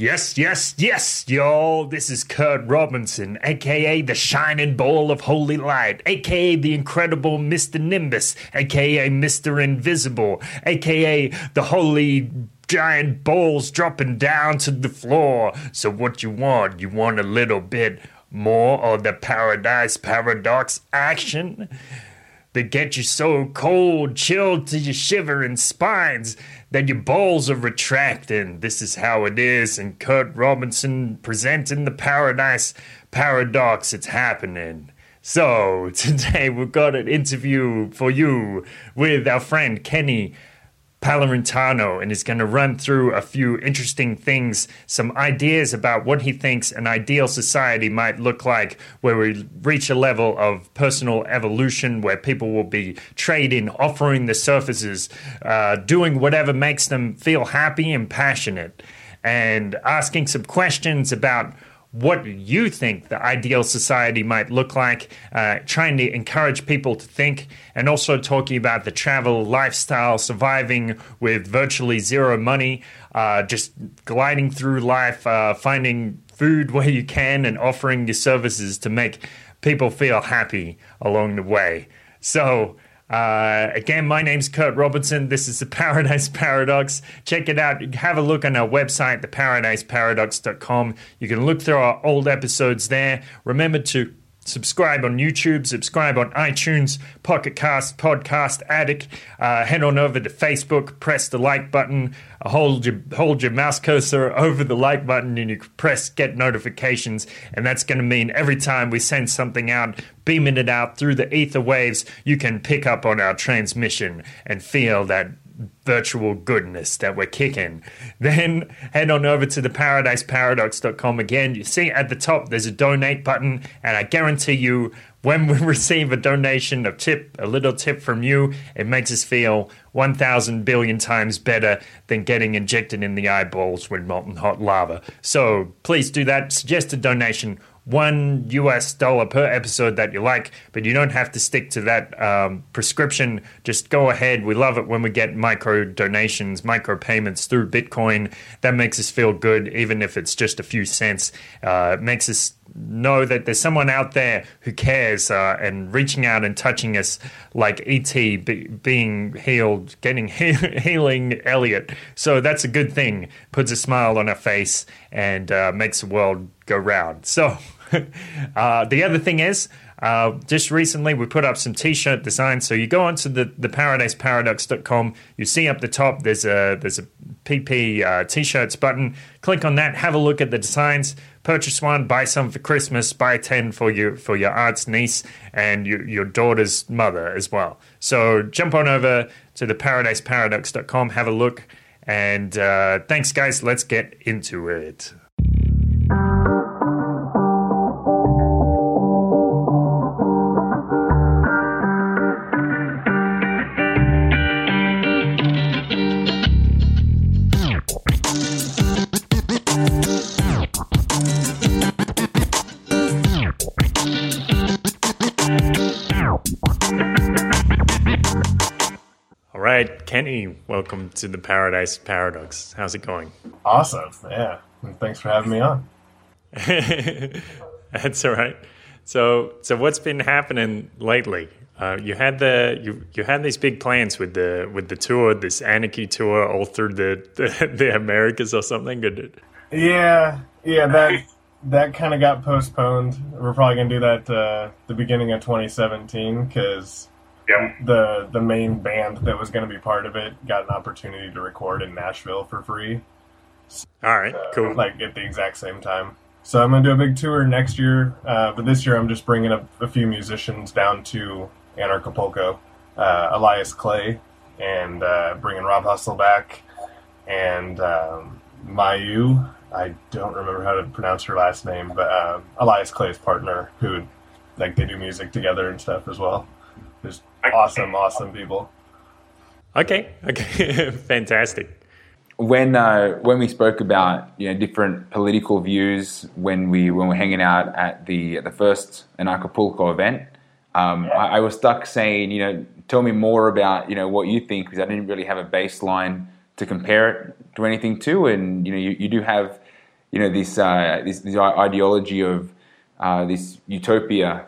Yes, y'all. This is Kurt Robinson, a.k.a. the Shining Ball of Holy Light, a.k.a. the Incredible Mr. Nimbus, a.k.a. Mr. Invisible, a.k.a. the Holy Giant Balls dropping down to the floor. So what you want? You want a little bit more of the Paradise Paradox action that get you so cold, chilled to your shivering spines that your balls are retracting. This is how it is, and Kurt Robinson presenting the Paradise Paradox. It's happening. So today we've got an interview for you with our friend Kenny Palurintano, and he's going to run through a few interesting things, some ideas about what he thinks an ideal society might look like, where we reach a level of personal evolution, where people will be trading, offering the services, doing whatever makes them feel happy and passionate, and asking some questions about what you think the ideal society might look like, trying to encourage people to think, and also talking about the travel lifestyle, surviving with virtually zero money, just gliding through life, finding food where you can, and offering your services to make people feel happy along the way. So again, my name's Kurt Robinson. This is the Paradise Paradox. Check it out. Have a look on our website, theparadiseparadox.com. You can look through our old episodes there. Remember to subscribe on YouTube, subscribe on iTunes, Pocket Cast, Podcast Addict. Head on over to Facebook, press the like button, hold your mouse cursor over the like button, and you can press get notifications. And that's going to mean every time we send something out, beaming it out through the ether waves, you can pick up on our transmission and feel that virtual goodness that we're kicking. Then head on over to the paradiseparadox.com. again, you see at the top there's a donate button, and I guarantee you, when we receive a donation, a little tip from you, it makes us feel 1,000 billion times better than getting injected in the eyeballs with molten hot lava. So please do that. Suggest a donation, $1 per episode that you like, but you don't have to stick to that prescription. Just go ahead. We love it when we get micro donations, micro payments through Bitcoin. That makes us feel good, even if it's just a few cents. It makes us know that there's someone out there who cares, and reaching out and touching us like E.T. being healed, getting healing Elliot. So that's a good thing. Puts a smile on our face and makes the world go round. So the other thing is, just recently we put up some t-shirt designs. So you go onto the paradiseparadox.com. You see up the top there's a PP t-shirts button. Click on that. Have a look at the designs. Purchase one, buy some for Christmas, buy 10 for your aunt's niece and your daughter's mother as well. So jump on over to the paradiseparadox.com, have a look, and thanks, guys. Let's get into it. Kenny, welcome to the Paradise Paradox. How's it going? Awesome, yeah. Thanks for having me on. That's all right. So what's been happening lately? You had these big plans with the tour, this anarchy tour, all through the Americas or something, did it? Yeah. That kind of got postponed. We're probably gonna do that the beginning of 2017 because. Yep. The main band that was going to be part of it got an opportunity to record in Nashville for free. All right, cool. Like at the exact same time. So I'm going to do a big tour next year, but this year I'm just bringing a few musicians down to Anarchapulco, Elias Clay, and bringing Rob Hustle back, and Mayu. I don't remember how to pronounce her last name, but Elias Clay's partner, who they do music together and stuff as well. Just awesome people. Okay, fantastic. When we spoke about different political views when we were hanging out at the first Anarchapulco event, I was stuck saying tell me more about what you think, because I didn't really have a baseline to compare it to anything to, and you do have you know, this this ideology of this utopia.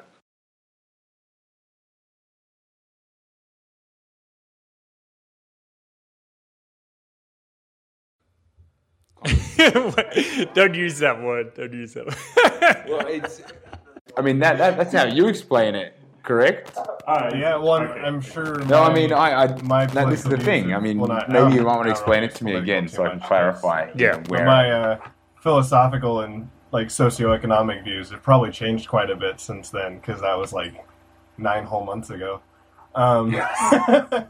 Don't use that word. Don't use that word. Well, it's, I mean, that's how you explain it, correct? Yeah, well, I'm sure. No, I mean, I this is the thing. I mean, maybe you might want to explain it to me again so I can clarify. Yeah, where my philosophical and like socioeconomic views have probably changed quite a bit since then, because that was like 9 whole months ago. I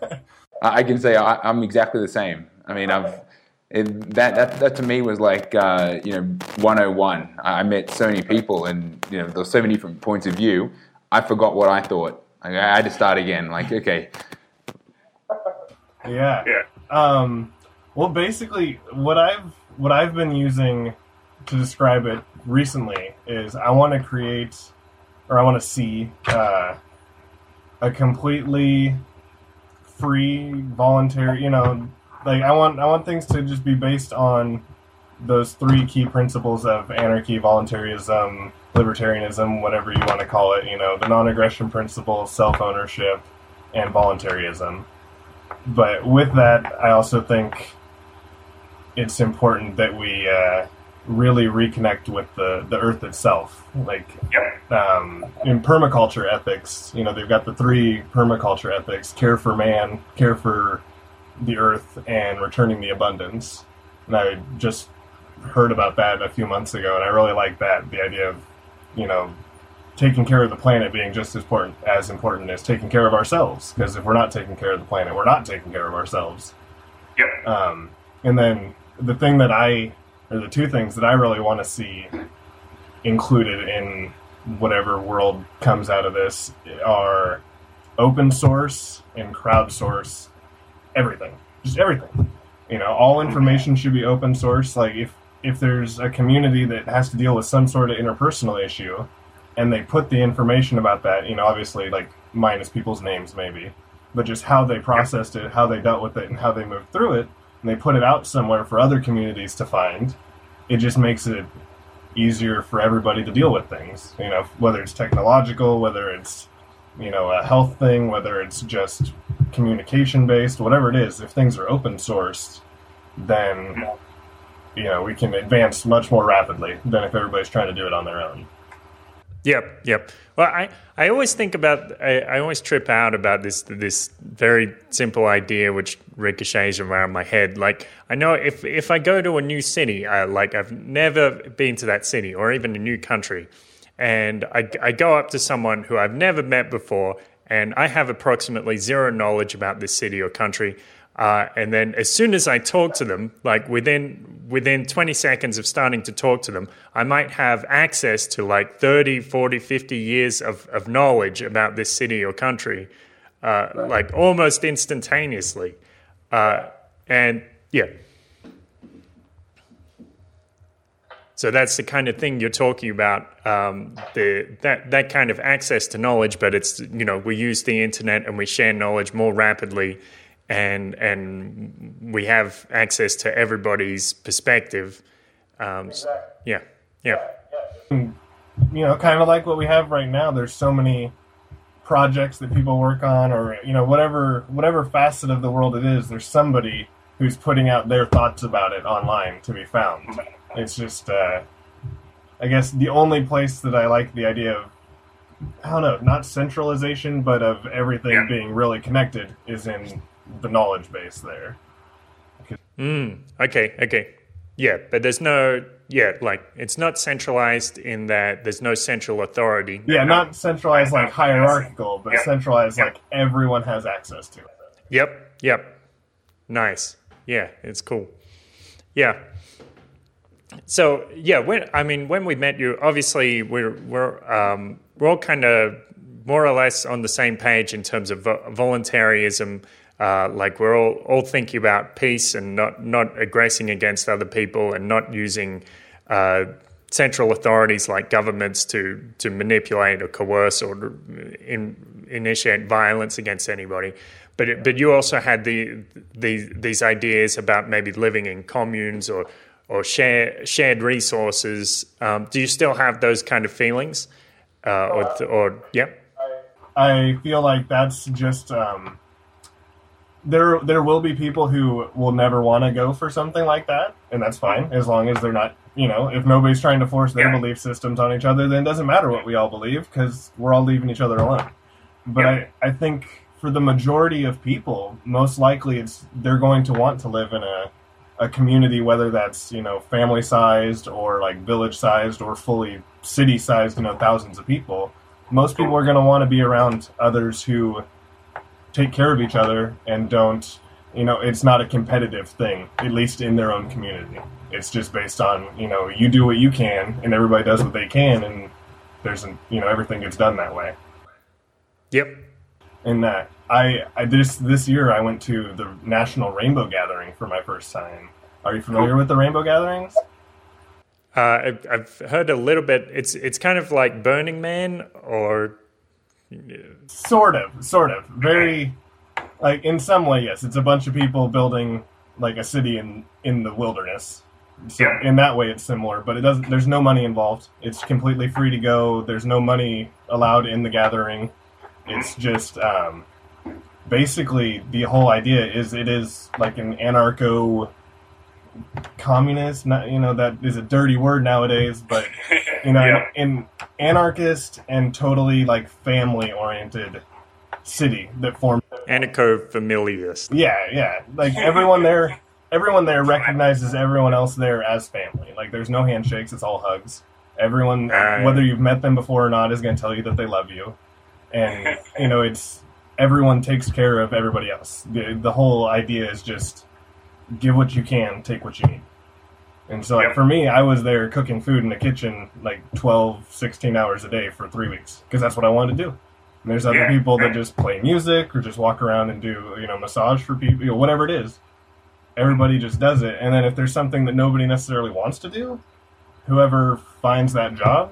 can say I'm exactly the same. I mean, that to me was like 101. I met so many people, and you know there were so many different points of view. I forgot what I thought. I had to start again. Like, okay. Yeah. Well, basically, what I've been using to describe it recently is I want to see a completely free, voluntary, like I want things to just be based on those 3 key principles of anarchy, voluntarism, libertarianism, whatever you want to call it, the non-aggression principle, self-ownership, and voluntarism. But with that, I also think it's important that we really reconnect with the earth itself. Like in permaculture ethics, they've got the 3 permaculture ethics: care for man, care for the earth, and returning the abundance. And I just heard about that a few months ago, and I really like that, the idea of taking care of the planet being just as important as taking care of ourselves, because if we're not taking care of the planet, we're not taking care of ourselves. And then the 2 things that I really want to see included in whatever world comes out of this are open source and crowdsource everything. Just everything. All information should be open source. Like if there's a community that has to deal with some sort of interpersonal issue and they put the information about that, obviously like minus people's names maybe, but just how they processed it, how they dealt with it, and how they moved through it, and they put it out somewhere for other communities to find, it just makes it easier for everybody to deal with things. Whether it's technological, whether it's a health thing, whether it's just communication based, whatever it is, if things are open sourced, then we can advance much more rapidly than if everybody's trying to do it on their own. Yep. Well, I always think about, I always trip out about this very simple idea which ricochets around my head. Like, I know if I go to a new city, like I've never been to that city or even a new country, and I go up to someone who I've never met before, and I have approximately 0 knowledge about this city or country. And then as soon as I talk to them, like within 20 seconds of starting to talk to them, I might have access to like 30, 40, 50 years of knowledge about this city or country, like almost instantaneously. And yeah. So that's the kind of thing you're talking about, that kind of access to knowledge, but it's, we use the internet and we share knowledge more rapidly, and we have access to everybody's perspective. Exactly. Yeah. Kind of like what we have right now, there's so many projects that people work on, or, whatever facet of the world it is, there's somebody who's putting out their thoughts about it online to be found. It's just, I guess, the only place that I like the idea of, I don't know, not centralization, but of everything being really connected is in the knowledge base there. Okay. Yeah, but there's no, it's not centralized in that there's no central authority. Yeah, not centralized like hierarchical, but centralized like everyone has access to it. Yep. Nice. Yeah, it's cool. Yeah. So when we met you, obviously we're all kind of more or less on the same page in terms of voluntarism. Like we're all thinking about peace and not aggressing against other people and not using central authorities like governments to manipulate or coerce or initiate violence against anybody. But you also had these ideas about maybe living in communes or or shared resources. Do you still have those kind of feelings? Yeah. I feel like that's just there will be people who will never want to go for something like that, and that's fine, as long as they're not, you know, if nobody's trying to force their belief systems on each other, then it doesn't matter what we all believe, because we're all leaving each other alone. But I think for the majority of people, most likely they're going to want to live in a community, whether that's, you know, family-sized or like village-sized or fully city-sized, you know, thousands of people. Most people are going to want to be around others who take care of each other and don't, you know, it's not a competitive thing, at least in their own community. It's just based on, you know, you do what you can and everybody does what they can, and there's, you know, everything gets done that way. Yep. And this year I went to the National Rainbow Gathering for my first time. Are you familiar with the Rainbow Gatherings? I've heard a little bit. It's kind of like Burning Man, or sort of very, like, in some way, yes. It's a bunch of people building like a city in the wilderness. So in that way, it's similar, but it doesn't. There's no money involved. It's completely free to go. There's no money allowed in the gathering. It's just basically the whole idea is it is like an anarcho-communist, you know, that is a dirty word nowadays, but, you know, an anarchist and totally like family-oriented city that formed. Anarcho-familiarist. Yeah. Like everyone there recognizes everyone else there as family. Like there's no handshakes, it's all hugs. Everyone, whether you've met them before or not, is going to tell you that they love you. And, you know, it's everyone takes care of everybody else. The whole idea is just give what you can, take what you need. And so, like, for me, I was there cooking food in the kitchen like 12, 16 hours a day for 3 weeks because that's what I wanted to do. And there's other people that just play music or just walk around and do, you know, massage for people, you know, whatever it is. Everybody just does it. And then if there's something that nobody necessarily wants to do, whoever finds that job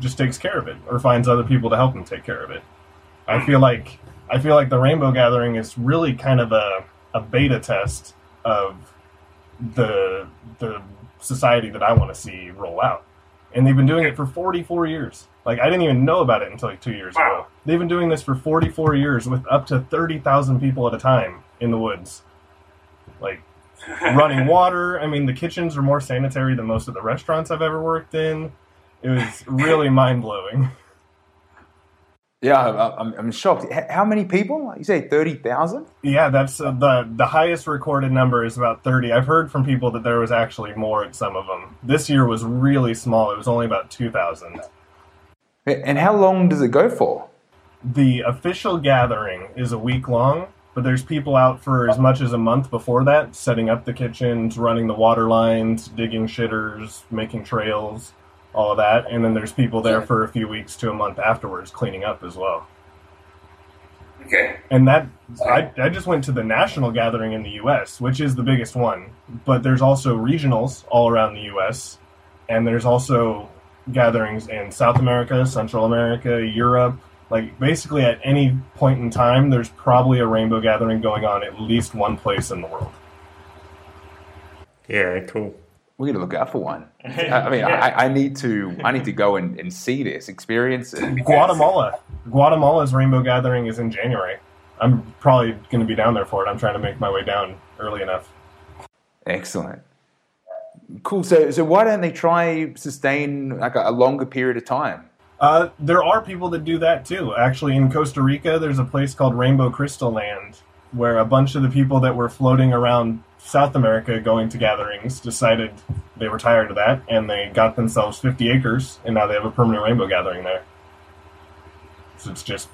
just takes care of it, or finds other people to help them take care of it. I feel like the Rainbow Gathering is really kind of a beta test of the society that I want to see roll out. And they've been doing it for 44 years. Like, I didn't even know about it until like 2 years ago. They've been doing this for 44 years with up to 30,000 people at a time in the woods. Like, running water. I mean, the kitchens are more sanitary than most of the restaurants I've ever worked in. It was really mind-blowing. Yeah, I'm shocked. How many people? You say 30,000? Yeah, that's the highest recorded number is about 30. I've heard from people that there was actually more at some of them. This year was really small. It was only about 2,000. And how long does it go for? The official gathering is a week long, but there's people out for as much as a month before that, setting up the kitchens, running the water lines, digging shitters, making trails, all of that, and then there's people there for a few weeks to a month afterwards cleaning up as well. Okay. And that, I just went to the national gathering in the U.S., which is the biggest one, but there's also regionals all around the U.S., and there's also gatherings in South America, Central America, Europe. Like, basically at any point in time, there's probably a rainbow gathering going on at least one place in the world. Yeah, cool. We're going to look out for one. I mean, I need to go and see this, experience it. Guatemala's Rainbow Gathering is in January. I'm probably going to be down there for it. I'm trying to make my way down early enough. Excellent. Cool. So why don't they try sustain like a longer period of time? There are people that do that too. Actually, in Costa Rica, there's a place called Rainbow Crystal Land, where a bunch of the people that were floating around South America going to gatherings decided they were tired of that, and they got themselves 50 acres, and now they have a permanent rainbow gathering there. So it's just,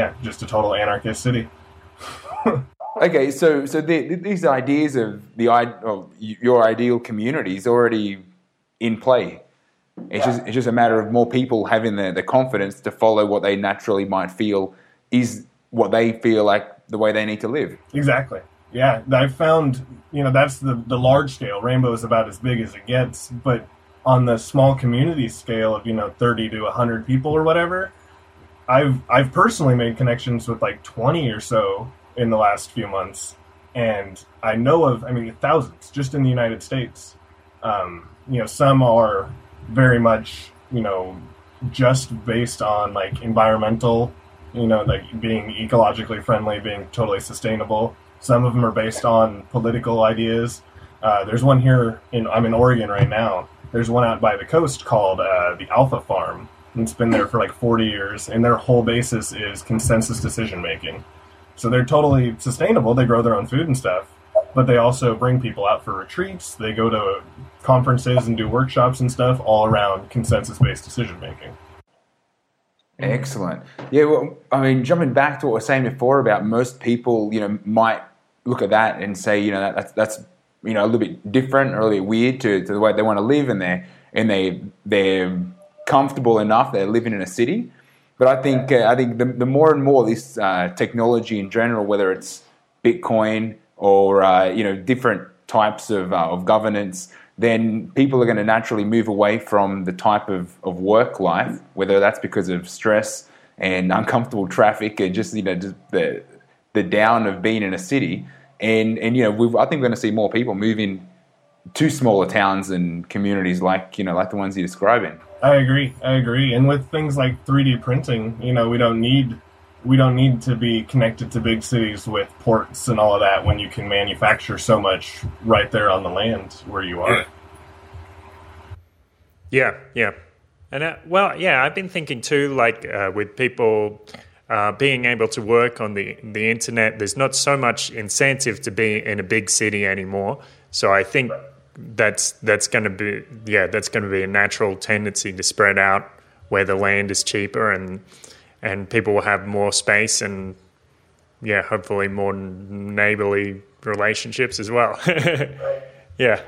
just a total anarchist city. Okay, so these ideas of your ideal community is already in play. It's just a matter of more people having the confidence to follow what they naturally might feel is what they feel like the way they need to live. Exactly. Yeah, I've found, you know, that's the large scale. Rainbow is about as big as it gets, but on the small community scale of, you know, 30 to 100 people or whatever, I've personally made connections with like 20 or so in the last few months, and I know of, I mean, thousands just in the United States You know, some are very much, you know, just based on like environmental, you know, like being ecologically friendly, being totally sustainable. Some of them are based on political ideas. There's one here in, I'm in Oregon right now. There's one out by the coast called the Alpha Farm. It's been there for like 40 years, and their whole basis is consensus decision making. So they're totally sustainable. They grow their own food and stuff, but they also bring people out for retreats. They go to conferences and do workshops and stuff all around consensus-based decision making. Excellent. Yeah, well, I mean, jumping back to what we were saying before about most people, you know, might look at that and say, you know, that's you know, a little bit different or a little bit weird to the way they want to live, and they're comfortable enough. They're living in a city. But I think the more and more this technology in general, whether it's Bitcoin or you know, different types of governance, then people are going to naturally move away from the type of work life, whether that's because of stress and uncomfortable traffic and just, you know, just the down of being in a city. And you know, I think we're going to see more people moving to smaller towns and communities like, you know, like the ones you're describing. I agree. And with things like 3D printing, you know, we don't need to be connected to big cities with ports and all of that when you can manufacture so much right there on the land where you are. Yeah. And I've been thinking too, like with people being able to work on the internet, there's not so much incentive to be in a big city anymore. So I think that's going to be a natural tendency to spread out where the land is cheaper and people will have more space and hopefully more neighborly relationships as well. Yeah.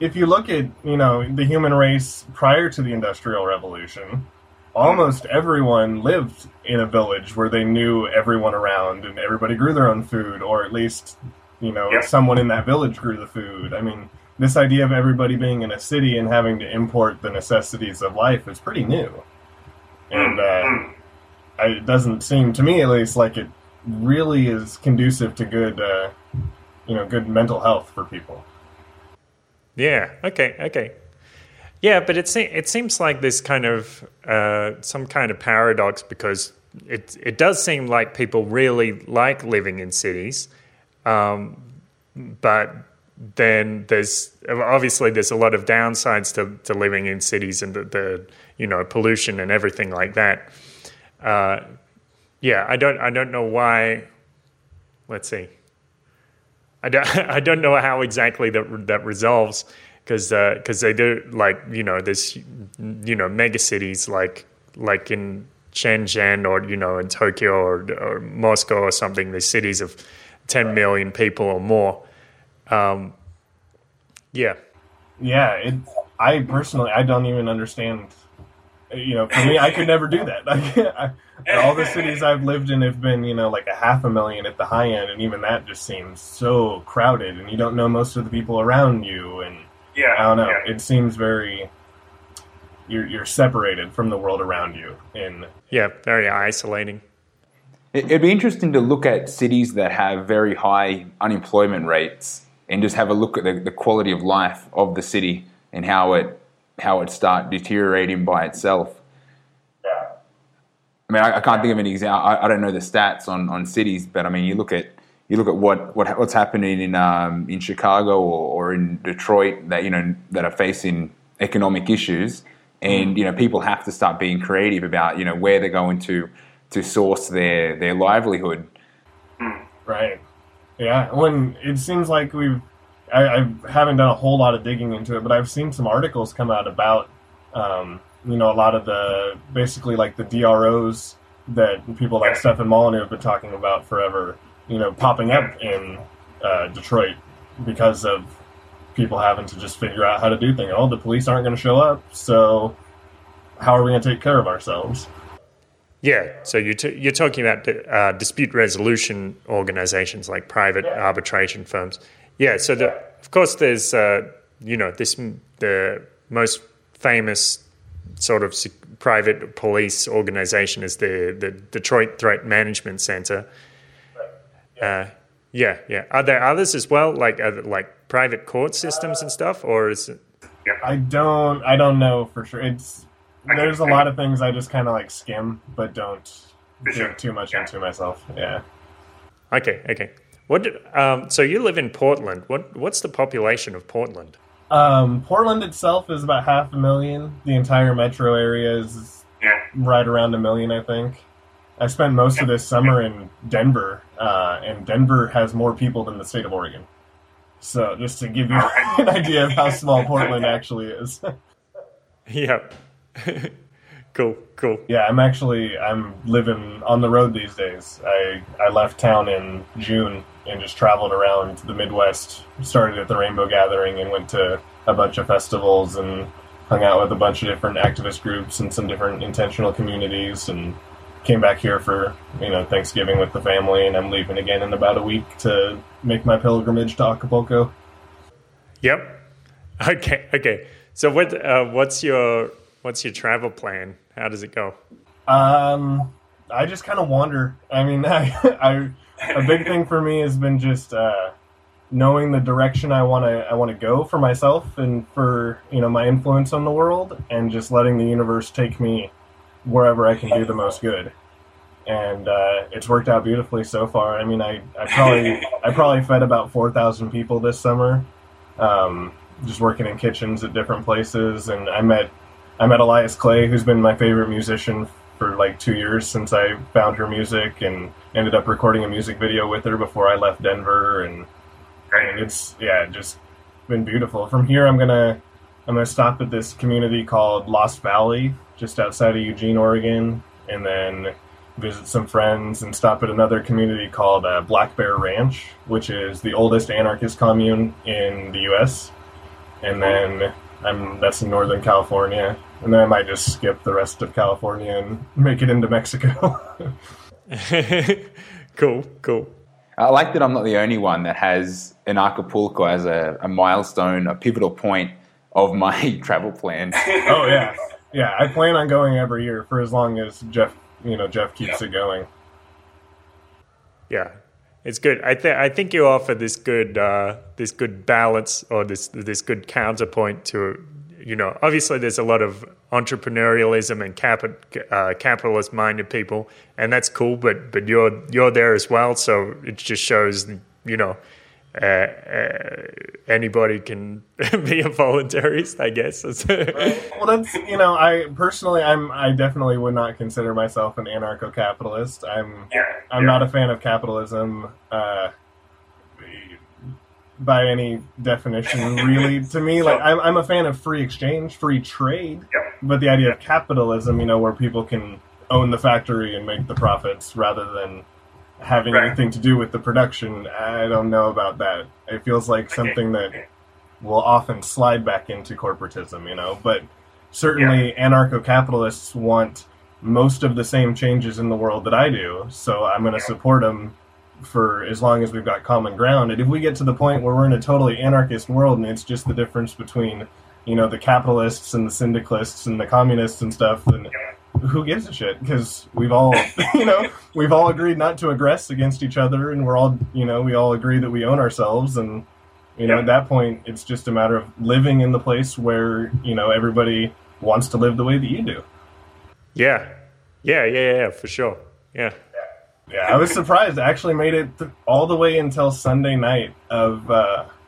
If you look at, you know, the human race prior to the Industrial Revolution, almost everyone lived in a village where they knew everyone around and everybody grew their own food, or at least, you know, someone in that village grew the food. I mean, this idea of everybody being in a city and having to import the necessities of life is pretty new. And it doesn't seem, to me at least, like it really is conducive to good mental health for people. Yeah, okay. Yeah, but it seems like this kind of some kind of paradox, because it does seem like people really like living in cities, but then there's obviously a lot of downsides to living in cities, and the you know, pollution and everything like that. I don't know why. Let's see. I don't know how exactly that resolves. Because they do, like, you know, there's, you know, mega cities like in Shenzhen or, you know, in Tokyo or Moscow or something. There's cities of 10 million people or more. I personally, I don't even understand. You know, for me, I could never do that. All the cities I've lived in have been, you know, like 500,000 at the high end, and even that just seems so crowded, and you don't know most of the people around you, and I don't know. Yeah. It seems very you're separated from the world around you, and very isolating. It'd be interesting to look at cities that have very high unemployment rates and just have a look at the quality of life of the city and how it start deteriorating by itself. Yeah. I mean, I can't think of any example. I don't know the stats on cities, but I mean, you look at what's happening in Chicago or in Detroit that, you know, that are facing economic issues, and you know, people have to start being creative about, you know, where they're going to source their livelihood. Right. Yeah. When it seems like I haven't done a whole lot of digging into it, but I've seen some articles come out about you know, a lot of the basically like the DROs that people like Stephen Molyneux have been talking about forever, you know, popping up in Detroit because of people having to just figure out how to do things. Oh, the police aren't going to show up, so how are we going to take care of ourselves? Yeah, so you're talking about dispute resolution organizations like private arbitration firms. Yeah, so of course there's, you know, the most famous sort of private police organization is the Detroit Threat Management Center. Are there others as well, like private court systems and stuff, or is it? Yeah. I don't know for sure. There's a lot of things I just kind of like skim, but don't dig too much into myself. Yeah. Okay. So you live in Portland. What's the population of Portland? Portland itself is about 500,000. The entire metro area is right around 1 million, I think. I spent most of this summer in Denver, and Denver has more people than the state of Oregon. So just to give you an idea of how small Portland actually is. Yep. Cool. Yeah, I'm living on the road these days. I left town in June and just traveled around the Midwest, started at the Rainbow Gathering and went to a bunch of festivals and hung out with a bunch of different activist groups and some different intentional communities, and came back here for, Thanksgiving with the family, and I'm leaving again in about a week to make my pilgrimage to Acapulco. Yep. Okay. So what's your travel plan? How does it go? I just kind of wander. A big thing for me has been just knowing the direction I want to go for myself and for my influence on the world, and just letting the universe take me wherever I can do the most good. And it's worked out beautifully so far. I probably fed about 4,000 people this summer, just working in kitchens at different places. And I met Elias Clay, who's been my favorite musician for like 2 years since I found her music, and ended up recording a music video with her before I left Denver. And it's just been beautiful. From here, I'm gonna stop at this community called Lost Valley, just outside of Eugene, Oregon, and then visit some friends and stop at another community called Black Bear Ranch, which is the oldest anarchist commune in the U.S. And then that's in Northern California. And then I might just skip the rest of California and make it into Mexico. Cool. I like that I'm not the only one that has Anarchapulco as a milestone, a pivotal point of my travel plan. Oh, yeah. Yeah, I plan on going every year for as long as Jeff keeps it going. Yeah, it's good. I think you offer this good balance, or this good counterpoint to, obviously there's a lot of entrepreneurialism and capitalist minded people, and that's cool. But you're there as well, so it just shows anybody can be a voluntarist, I guess. Right. Well, that's I personally, I definitely would not consider myself an anarcho-capitalist. I'm not a fan of capitalism by any definition, really. To me, I'm a fan of free exchange, free trade, but the idea of capitalism, where people can own the factory and make the profits rather than having anything to do with the production, I don't know about that. It feels like something that will often slide back into corporatism, But certainly anarcho-capitalists want most of the same changes in the world that I do, so I'm going to support them for as long as we've got common ground. And if we get to the point where we're in a totally anarchist world and it's just the difference between, the capitalists and the syndicalists and the communists and stuff, then who gives a shit? Because we've all, we've all agreed not to aggress against each other, and we're all, we all agree that we own ourselves, and at that point, it's just a matter of living in the place where everybody wants to live the way that you do. Yeah, for sure. Yeah. I was surprised. I actually made it all the way until Sunday night of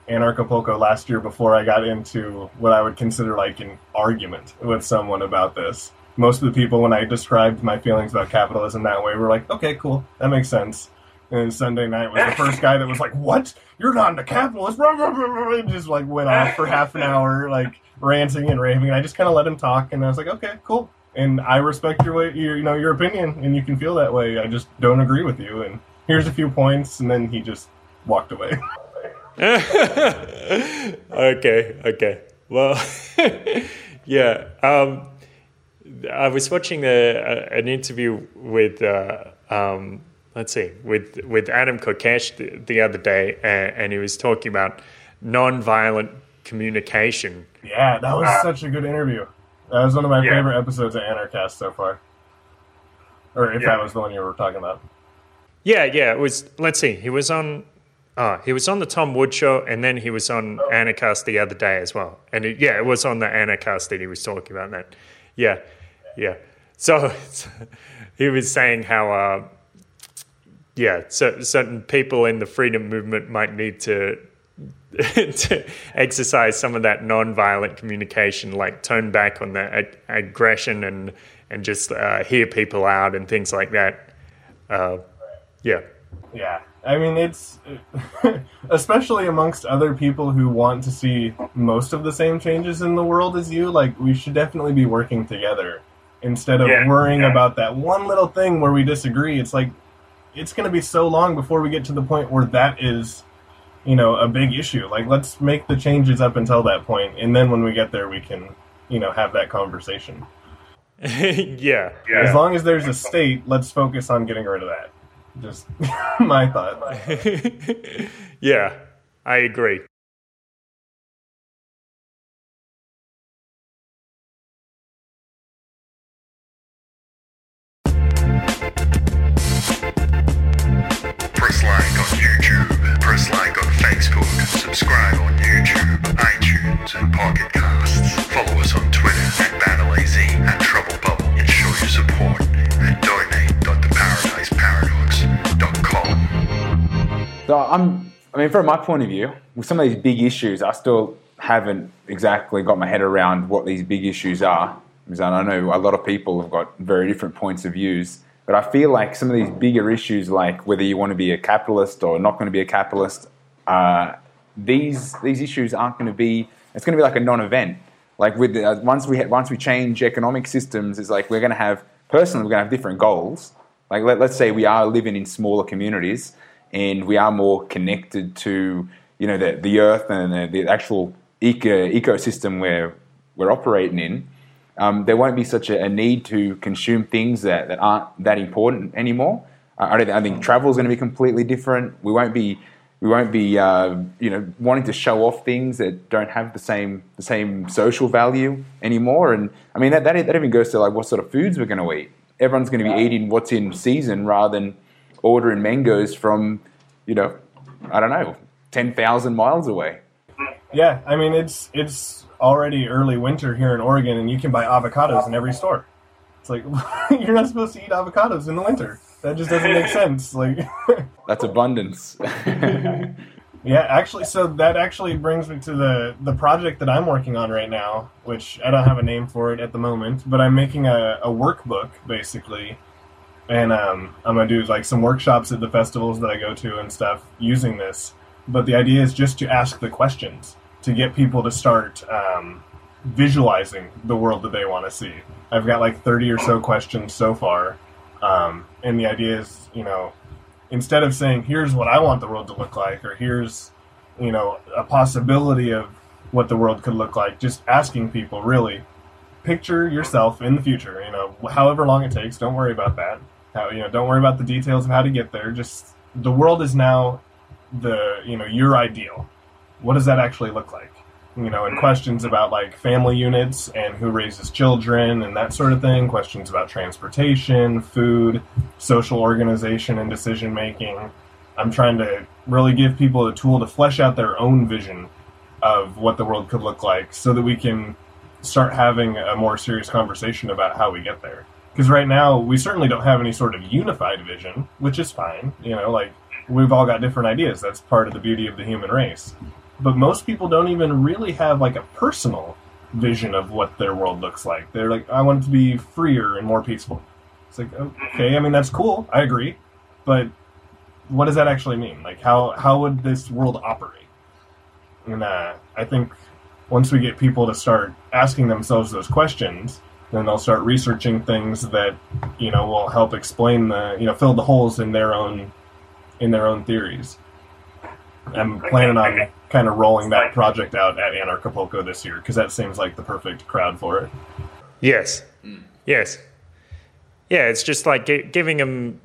Anarchapulco last year before I got into what I would consider like an argument with someone about this. Most of the people, when I described my feelings about capitalism that way, were like, okay, cool, that makes sense. And Sunday night was the first guy that was like, what? You're not a capitalist. And just like went off for half an hour, like ranting and raving. And I just kind of let him talk. And I was like, okay, cool. And I respect your way, your opinion, and you can feel that way. I just don't agree with you. And here's a few points. And then he just walked away. Okay. Well, yeah. I was watching an interview with with Adam Kokesh the other day, and he was talking about nonviolent communication. Yeah, that was such a good interview. That was one of my favorite episodes of Anarchast so far. Or if that was the one you were talking about. Yeah, it was. Let's see. He was on He was on the Tom Wood show, and then he was on Anarchast the other day as well. And it was on the Anarchast that he was talking about that. Yeah. So he was saying how, certain people in the freedom movement might need to to exercise some of that nonviolent communication, like tone back on the aggression and just hear people out and things like that. Yeah. I mean, it's especially amongst other people who want to see most of the same changes in the world as you. Like, we should definitely be working together instead of worrying about that one little thing where we disagree. It's like, it's going to be so long before we get to the point where that is, a big issue. Like, let's make the changes up until that point, and then when we get there, we can, have that conversation. Yeah. As long as there's a state, let's focus on getting rid of that. Just my thought. Yeah, I agree. Press like on YouTube, press like on Facebook, subscribe on YouTube, iTunes, and Pocket Casts. Follow us on Twitter @BattleAZ and Trouble Bubble, and show your support at donate.theparadiseparadox.com. So I mean, from my point of view, with some of these big issues, I still haven't exactly got my head around what these big issues are. Because I know a lot of people have got very different points of views, but I feel like some of these bigger issues, like whether you want to be a capitalist or not going to be a capitalist, these issues aren't going to be. It's going to be like a non-event. Like with once we change economic systems, it's like we're going to have. Personally, we're going to have different goals. Like let's say we are living in smaller communities and we are more connected to, the earth and the actual ecosystem we're operating in. There won't be such a need to consume things that aren't that important anymore. I think travel is going to be completely different. We won't be wanting to show off things that don't have the same social value anymore. And I mean that even goes to like what sort of foods we're going to eat. Everyone's going to be eating what's in season rather than ordering mangoes from 10,000 miles away. Yeah, I mean it's already early winter here in Oregon, and you can buy avocados in every store. It's like you're not supposed to eat avocados in the winter. That just doesn't make sense. Like that's abundance. Yeah, actually, so that actually brings me to the project that I'm working on right now, which I don't have a name for it at the moment, but I'm making a workbook, basically. And I'm going to do like some workshops at the festivals that I go to and stuff using this. But the idea is just to ask the questions, to get people to start visualizing the world that they want to see. I've got like 30 or so questions so far. And the idea is, instead of saying, here's what I want the world to look like, or here's, a possibility of what the world could look like, just asking people, really, picture yourself in the future, however long it takes, don't worry about that. Don't worry about the details of how to get there. Just the world is now your ideal. What does that actually look like? And questions about like family units and who raises children and that sort of thing, questions about transportation, food, social organization and decision making. I'm trying to really give people a tool to flesh out their own vision of what the world could look like so that we can start having a more serious conversation about how we get there. Because right now we certainly don't have any sort of unified vision, which is fine. We've all got different ideas. That's part of the beauty of the human race. But most people don't even really have, like, a personal vision of what their world looks like. They're like, I want it to be freer and more peaceful. It's like, okay, I mean, that's cool. I agree. But what does that actually mean? Like, how would this world operate? And I think once we get people to start asking themselves those questions, then they'll start researching things that, will help explain fill the holes in their own theories. I'm planning on kind of rolling that project out at Anarchapulco this year because that seems like the perfect crowd for it. Yes. Yeah, it's just like giving them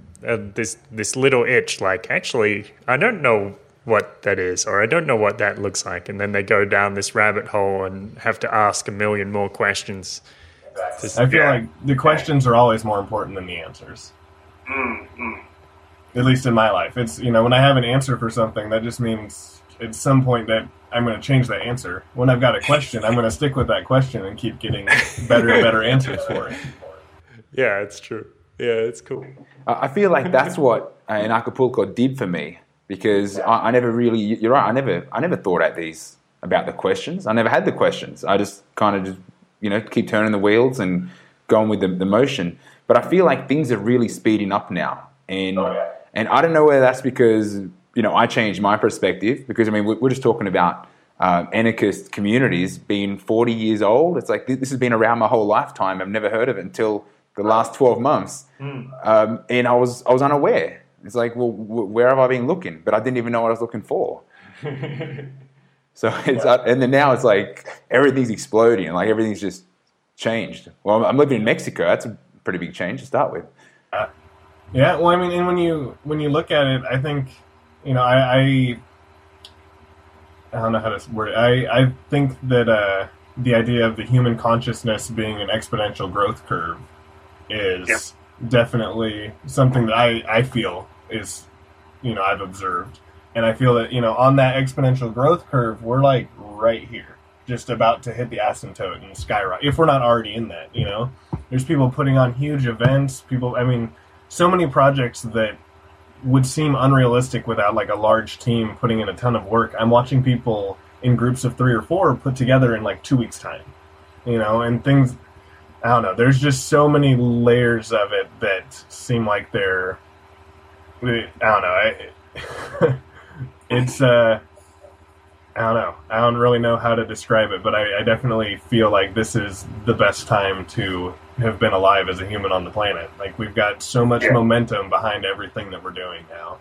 this little itch, like, actually, I don't know what that is or I don't know what that looks like. And then they go down this rabbit hole and have to ask a million more questions. Exactly. I feel like the questions are always more important than the answers. at least in my life. It's, you know, when I have an answer for something, that just means at some point that I'm going to change that answer. When I've got a question, I'm going to stick with that question and keep getting better and better answers for it. Yeah, it's true. Yeah, it's cool. I feel like that's what Anarchapulco did for me, because I never really, you're right, I never thought at these about the questions. I never had the questions. I just kind of just, you know, keep turning the wheels and going with the motion. But I feel like things are really speeding up now. And and I don't know whether that's because, you know, I changed my perspective, because, I mean, we're just talking about anarchist communities being 40 years old. It's like this has been around my whole lifetime. I've never heard of it until the last 12 months. And I was unaware. It's like, well, where have I been looking? But I didn't even know what I was looking for. So it's and then now it's like everything's exploding, like everything's just changed. Well, I'm living in Mexico. That's a pretty big change to start with. Yeah, well, I mean, and when you look at it, I think, you know, I don't know how to word it. I think that the idea of the human consciousness being an exponential growth curve is definitely something that I feel is, you know, I've observed. And I feel that, you know, on that exponential growth curve, we're like right here, just about to hit the asymptote and skyrocket, if we're not already in that, you know. There's people putting on huge events, people, I mean, so many projects that would seem unrealistic without like a large team putting in a ton of work. I'm watching people in groups of 3 or 4 put together in like 2 weeks time, you know, and things, I don't know. There's just so many layers of it that seem like they're, I don't know. It's, I don't know. I don't really know how to describe it, but I definitely feel like this is the best time to have been alive as a human on the planet. Like, we've got so much momentum behind everything that we're doing now.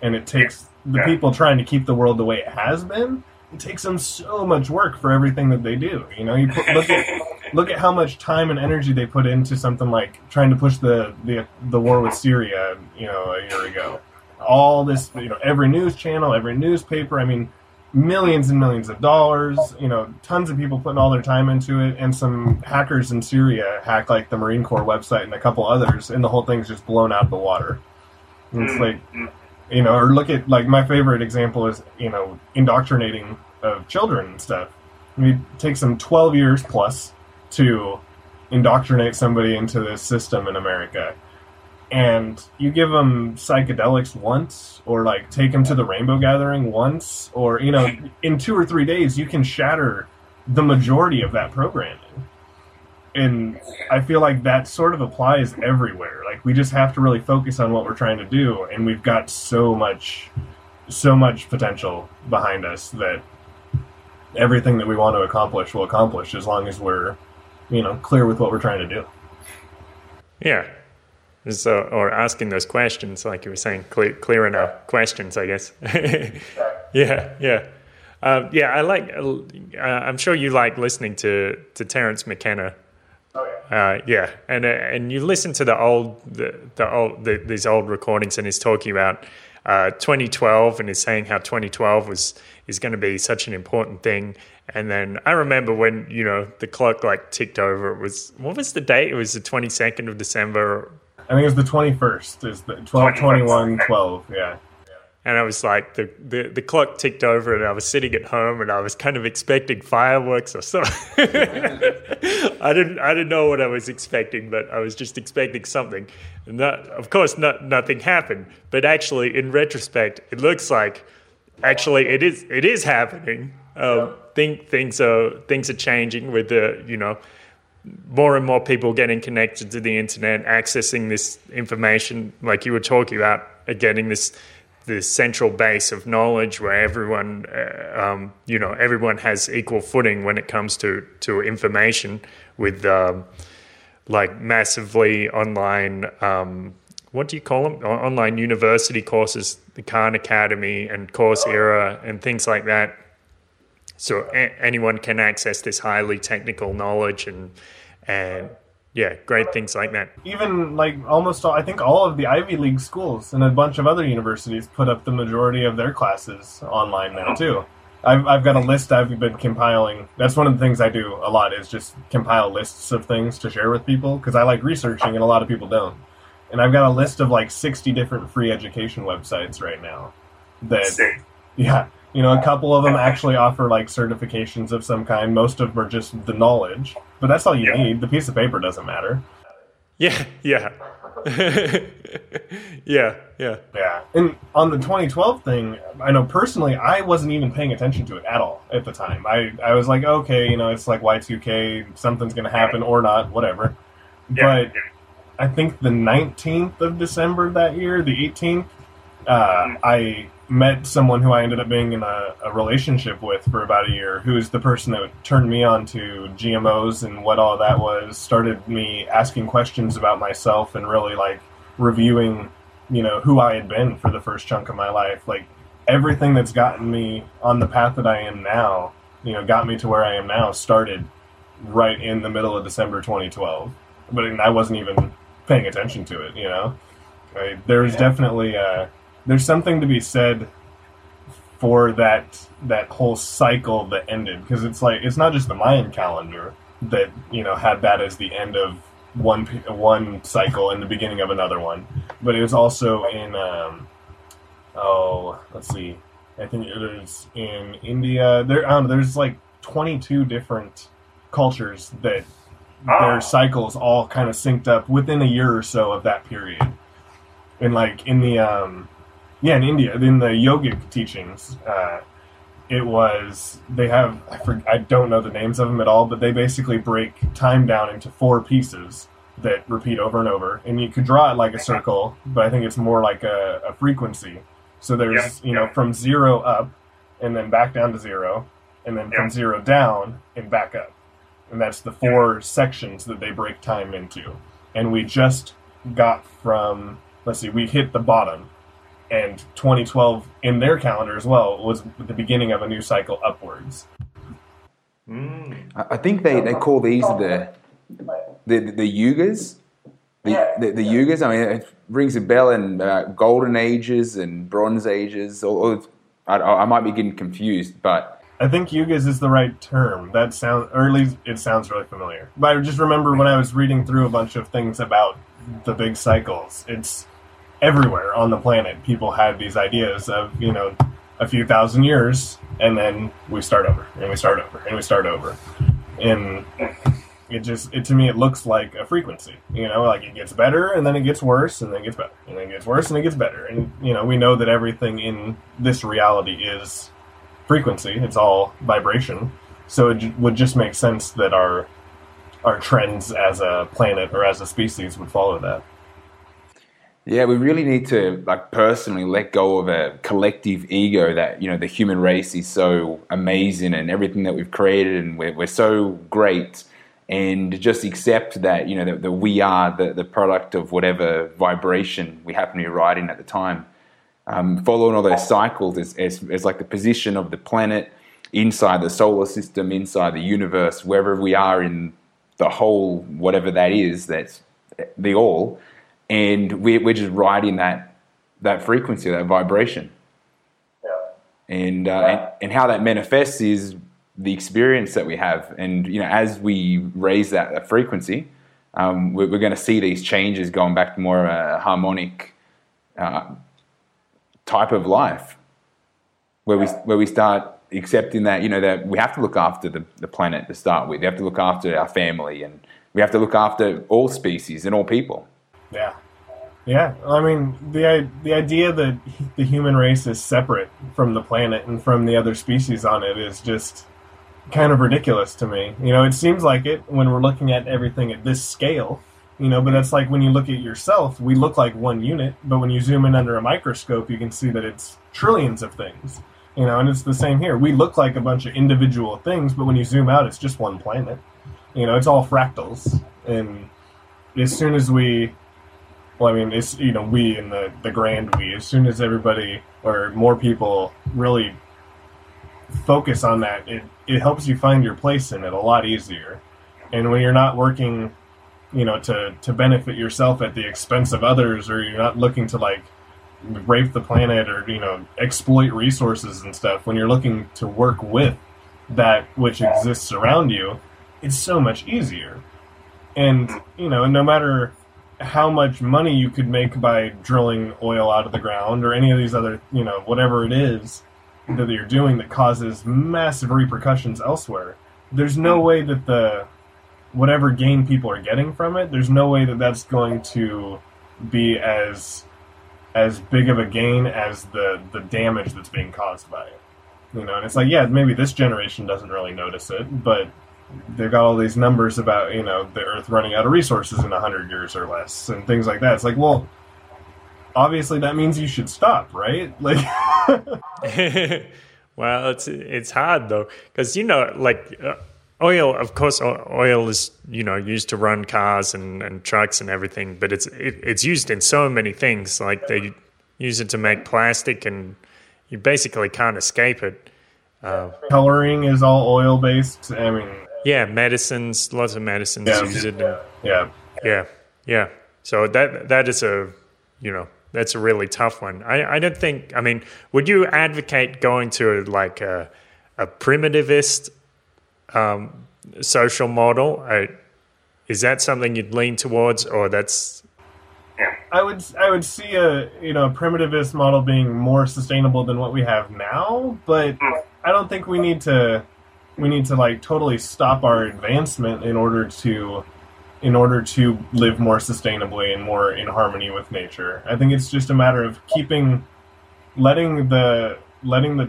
And it takes the people trying to keep the world the way it has been, it takes them so much work for everything that they do. You know, you look at how much time and energy they put into something like trying to push the war with Syria, you know, a year ago. All this, you know, every news channel, every newspaper, I mean, millions and millions of dollars, you know, tons of people putting all their time into it, and some hackers in Syria hack, like, the Marine Corps website and a couple others, and the whole thing's just blown out of the water. And it's like, you know, or look at, like, my favorite example is, you know, indoctrinating of children and stuff. I mean, it takes them 12 years plus to indoctrinate somebody into this system in America. And you give them psychedelics once, or like take them to the Rainbow Gathering once, or, you know, in 2 or 3 days you can shatter the majority of that programming. And I feel like that sort of applies everywhere. Like, we just have to really focus on what we're trying to do, and we've got so much potential behind us that everything that we want to accomplish will accomplish, as long as we're, you know, clear with what we're trying to do. Yeah. So, or asking those questions, like you were saying, clearing up questions, I guess. I like. I'm sure you like listening to Terence McKenna. And you listen to these old recordings, and he's talking about 2012, and he's saying how 2012 is going to be such an important thing. And then I remember when, you know, the clock like ticked over. It was, what was the date? It was the 22nd of December. I think it was the 21st, is the 12/21/12, yeah. And I was like, the clock ticked over, and I was sitting at home, and I was kind of expecting fireworks or something. I didn't know what I was expecting, but I was just expecting something. And that, of course, nothing happened. But actually, in retrospect, it looks like actually it is happening. Things are changing with the, you know, more and more people getting connected to the internet, accessing this information, like you were talking about, getting this central base of knowledge where everyone, you know, everyone has equal footing when it comes to information, with like massively online, what do you call them? Online university courses, the Khan Academy and Coursera and things like that. So anyone can access this highly technical knowledge and yeah, great things like that. Even like almost all, I think all of the Ivy League schools and a bunch of other universities put up the majority of their classes online now too. I've got a list I've been compiling. That's one of the things I do a lot, is just compile lists of things to share with people, because I like researching and a lot of people don't. And I've got a list of like 60 different free education websites right now. That, yeah, you know, a couple of them actually offer like certifications of some kind. Most of them are just the knowledge, but that's all you need. The piece of paper doesn't matter. Yeah, yeah. Yeah. And on the 2012 thing, I know personally, I wasn't even paying attention to it at all at the time. I was like, okay, you know, it's like Y2K, something's going to happen or not, whatever. But I think the 19th of December that year, the 18th, I met someone who I ended up being in a relationship with for about a year, who is the person that turned me on to GMOs and what all that was, started me asking questions about myself and really like reviewing, you know, who I had been for the first chunk of my life. Like everything that's gotten me on the path that I am now, you know, got me to where I am now started right in the middle of December 2012. But I wasn't even paying attention to it, you know? Right? There's definitely there's something to be said for that whole cycle that ended, because it's like it's not just the Mayan calendar that, you know, had that as the end of one cycle and the beginning of another one, but it was also in I think it was in India. There's like 22 different cultures that their cycles all kind of synced up within a year or so of that period. And like in the in India, in the yogic teachings, it was, they have, I don't know the names of them at all, but they basically break time down into 4 pieces that repeat over and over. And you could draw it like a circle, but I think it's more like a frequency. So there's, you know, from 0 up and then back down to 0, and then from 0 down and back up. And that's the 4 sections that they break time into. And we just got from, we hit the bottom. And 2012, in their calendar as well, was the beginning of a new cycle upwards. I think they call these the yugas. The yugas, I mean, it rings a bell in golden ages and bronze ages. Or I might be getting confused, but... I think yugas is the right term. That sounds, or at least it sounds really familiar. But I just remember when I was reading through a bunch of things about the big cycles, it's everywhere on the planet. People had these ideas of, you know, a few thousand years, and then we start over, and we start over, and we start over. And it to me, it looks like a frequency. You know, like it gets better, and then it gets worse, and then it gets better, and then it gets worse, and it gets better. And, you know, we know that everything in this reality is frequency. It's all vibration. So it would just make sense that our trends as a planet or as a species would follow that. Yeah, we really need to, like, personally let go of a collective ego that, you know, the human race is so amazing and everything that we've created, and we're so great, and just accept that, you know, that we are the product of whatever vibration we happen to be riding at the time. Following all those cycles is like the position of the planet inside the solar system, inside the universe, wherever we are in the whole, whatever that is, that's the all, and we're just riding that frequency, that vibration. Yeah. And how that manifests is the experience that we have, and, you know, as we raise that frequency, we're going to see these changes going back to more harmonic type of life, where we start accepting that, you know, that we have to look after the planet to start with. We have to look after our family, and we have to look after all species and all people. Yeah, yeah. I mean, the idea that the human race is separate from the planet and from the other species on it is just kind of ridiculous to me. You know, it seems like it when we're looking at everything at this scale. You know, but that's like when you look at yourself, we look like one unit, but when you zoom in under a microscope, you can see that it's trillions of things. You know, and it's the same here. We look like a bunch of individual things, but when you zoom out, it's just one planet. You know, it's all fractals. And as soon as it's, you know, we in the grand we, as soon as everybody or more people really focus on that, it helps you find your place in it a lot easier. And when you're not working, you know, to benefit yourself at the expense of others, or you're not looking to, like, rape the planet or, you know, exploit resources and stuff, when you're looking to work with that which exists around you, it's so much easier. And, you know, no matter how much money you could make by drilling oil out of the ground or any of these other, you know, whatever it is that you're doing that causes massive repercussions elsewhere. There's no way that the whatever gain people are getting from it, there's no way that that's going to be as big of a gain as the damage that's being caused by it. You know, and it's like, yeah, maybe this generation doesn't really notice it, but they've got all these numbers about, you know, the Earth running out of resources in 100 years or less and things like that. It's like, well, obviously that means you should stop, right? Like, well, it's hard though, because, you know, like oil, of course, oil is, you know, used to run cars and trucks and everything, but it's used in so many things. Like they use it to make plastic, and you basically can't escape it. Coloring is all oil based. I mean, yeah, medicines, lots of medicines use it. Yeah. So that is a, you know, that's a really tough one. I don't think, I mean, would you advocate going to like a primitivist social model? Is that something you'd lean towards, or that's? Yeah. I would see a, you know, a primitivist model being more sustainable than what we have now, but I don't think we need to like totally stop our advancement in order to live more sustainably and more in harmony with nature. I think it's just a matter of letting the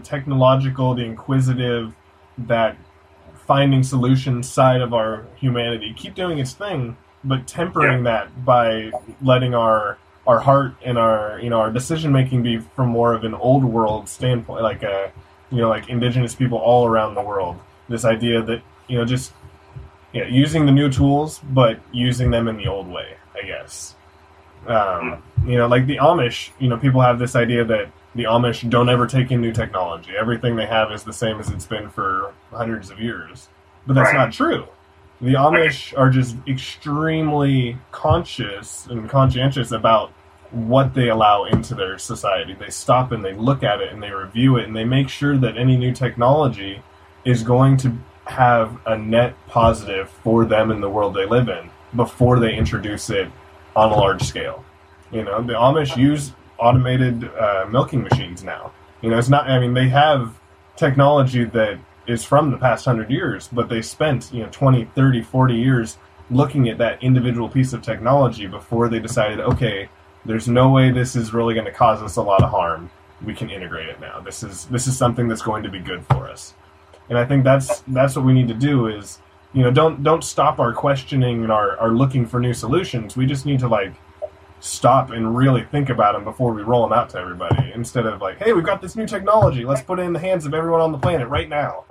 technological, the inquisitive, that finding solutions side of our humanity keep doing its thing, but tempering that by letting our heart and our, you know, our decision making be from more of an old world standpoint, like a, you know, like indigenous people all around the world. This idea that, you know, just, yeah, using the new tools, but using them in the old way, I guess. You know, like the Amish, you know, people have this idea that the Amish don't ever take in new technology. Everything they have is the same as it's been for hundreds of years. But that's not true. The Amish are just extremely conscious and conscientious about what they allow into their society. They stop and they look at it and they review it and they make sure that any new technology is going to have a net positive for them in the world they live in before they introduce it on a large scale. You know, the Amish use automated milking machines now. You know, it's not, I mean, they have technology that is from the past 100 years, but they spent, you know, 20, 30, 40 years looking at that individual piece of technology before they decided, okay, there's no way this is really going to cause us a lot of harm. We can integrate it now. This is something that's going to be good for us. And I think that's what we need to do is, you know, don't stop our questioning and our looking for new solutions. We just need to, like, stop and really think about them before we roll them out to everybody. Instead of, like, hey, we've got this new technology. Let's put it in the hands of everyone on the planet right now.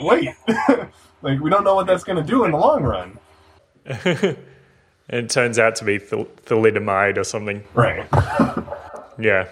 Wait. Like, we don't know what that's going to do in the long run. It turns out to be thalidomide or something. Right. Yeah.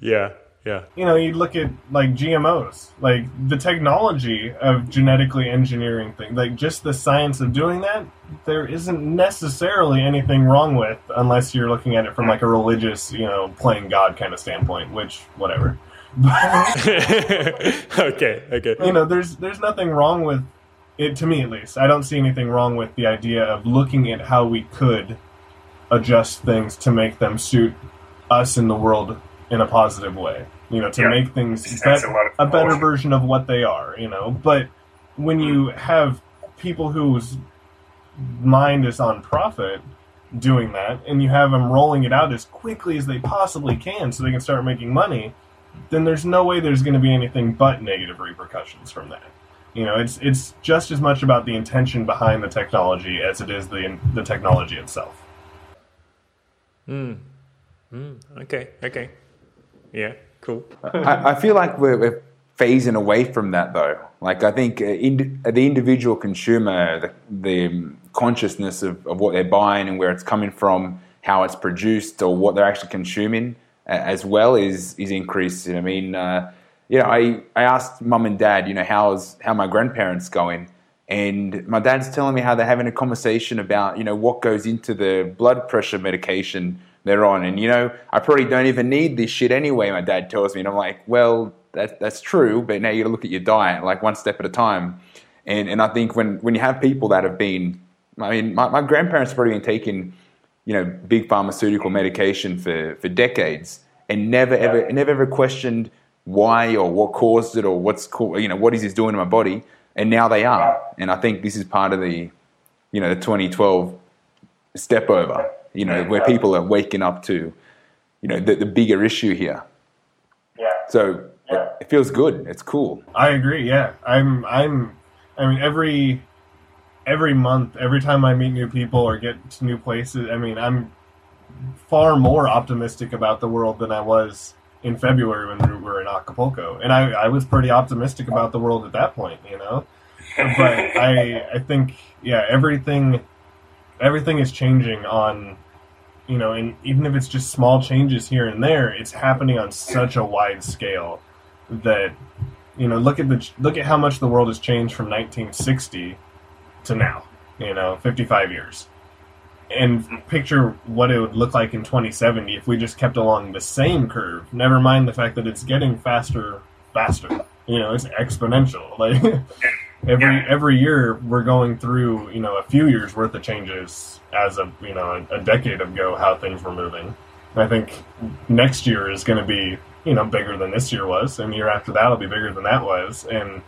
Yeah. Yeah. You know, you look at, like, GMOs, like the technology of genetically engineering things, like just the science of doing that, there isn't necessarily anything wrong with, unless you're looking at it from, like, a religious, you know, playing God kind of standpoint, which, whatever. Okay. You know, there's nothing wrong with it, to me at least. I don't see anything wrong with the idea of looking at how we could adjust things to make them suit us in the world in a positive way, you know, to make things a better version of what they are, you know. But when you have people whose mind is on profit doing that, and you have them rolling it out as quickly as they possibly can so they can start making money, then there's no way there's going to be anything but negative repercussions from that. You know, it's just as much about the intention behind the technology as it is the technology itself. Okay. Yeah, cool. I feel like we're phasing away from that, though. Like, I think the individual consumer, the consciousness of what they're buying and where it's coming from, how it's produced, or what they're actually consuming as well is increasing. I mean, I asked mum and dad, you know, how my grandparents going? And my dad's telling me how they're having a conversation about, you know, what goes into the blood pressure medication they're on, and, you know, I probably don't even need this shit anyway, my dad tells me. And I'm like, well, that's true, but now you got to look at your diet, like, one step at a time. And I think when you have people that have been I mean, my grandparents have probably been taking, big pharmaceutical medication for decades and never ever questioned why or what caused it or what is this doing to my body. And now they are. And I think this is part of the, the 2012 step over, where people are waking up to, the bigger issue here. Yeah. So it feels good. It's cool. I agree. Yeah. I mean, every month, every time I meet new people or get to new places, I mean, I'm far more optimistic about the world than I was in February when we were in Acapulco. And I was pretty optimistic about the world at that point, But I think, everything is changing on, and even if it's just small changes here and there, it's happening on such a wide scale that, look at how much the world has changed from 1960 to now, 55 years. And picture what it would look like in 2070 if we just kept along the same curve, never mind the fact that it's getting faster. It's exponential. Like every year we're going through, a few years worth of changes as of, a decade ago, how things were moving. And I think next year is going to be, bigger than this year was, and the year after that will be bigger than that was. And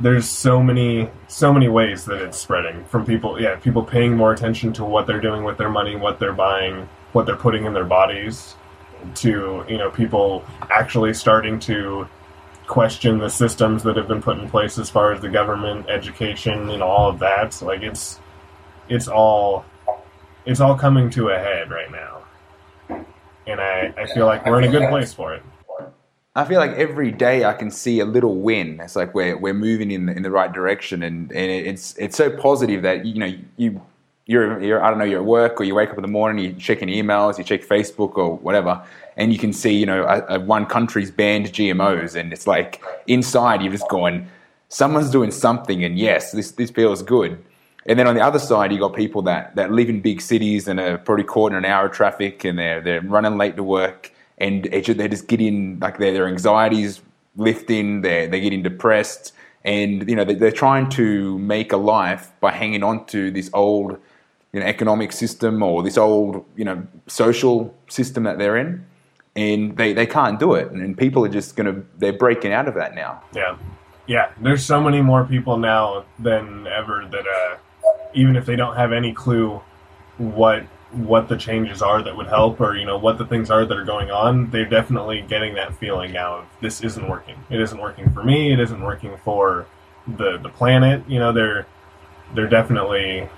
there's so many ways that it's spreading from people. Yeah, people paying more attention to what they're doing with their money, what they're buying, what they're putting in their bodies, to people actually starting to question the systems that have been put in place as far as the government, education, and all of that. So, like it's all coming to a head right now, and I feel like we're in a good place for it. I feel like every day I can see a little win. It's like we're moving in the right direction, and it's so positive that you're I don't know, you're at work or you wake up in the morning, you're checking emails, you check Facebook or whatever, and you can see one country's banned GMOs, and it's like inside you're just going, someone's doing something, and yes, this feels good. And then on the other side, you got people that live in big cities and are probably caught in an hour of traffic, and they're running late to work. And they're just getting, like, their anxiety's lifting, they're getting depressed. And, they're trying to make a life by hanging on to this old, economic system or this old, social system that they're in. And they can't do it. And people are just they're breaking out of that now. Yeah. Yeah. There's so many more people now than ever that even if they don't have any clue what the changes are that would help, or what the things are that are going on, they're definitely getting that feeling now of this isn't working. It isn't working for me. It isn't working for the planet. They're definitely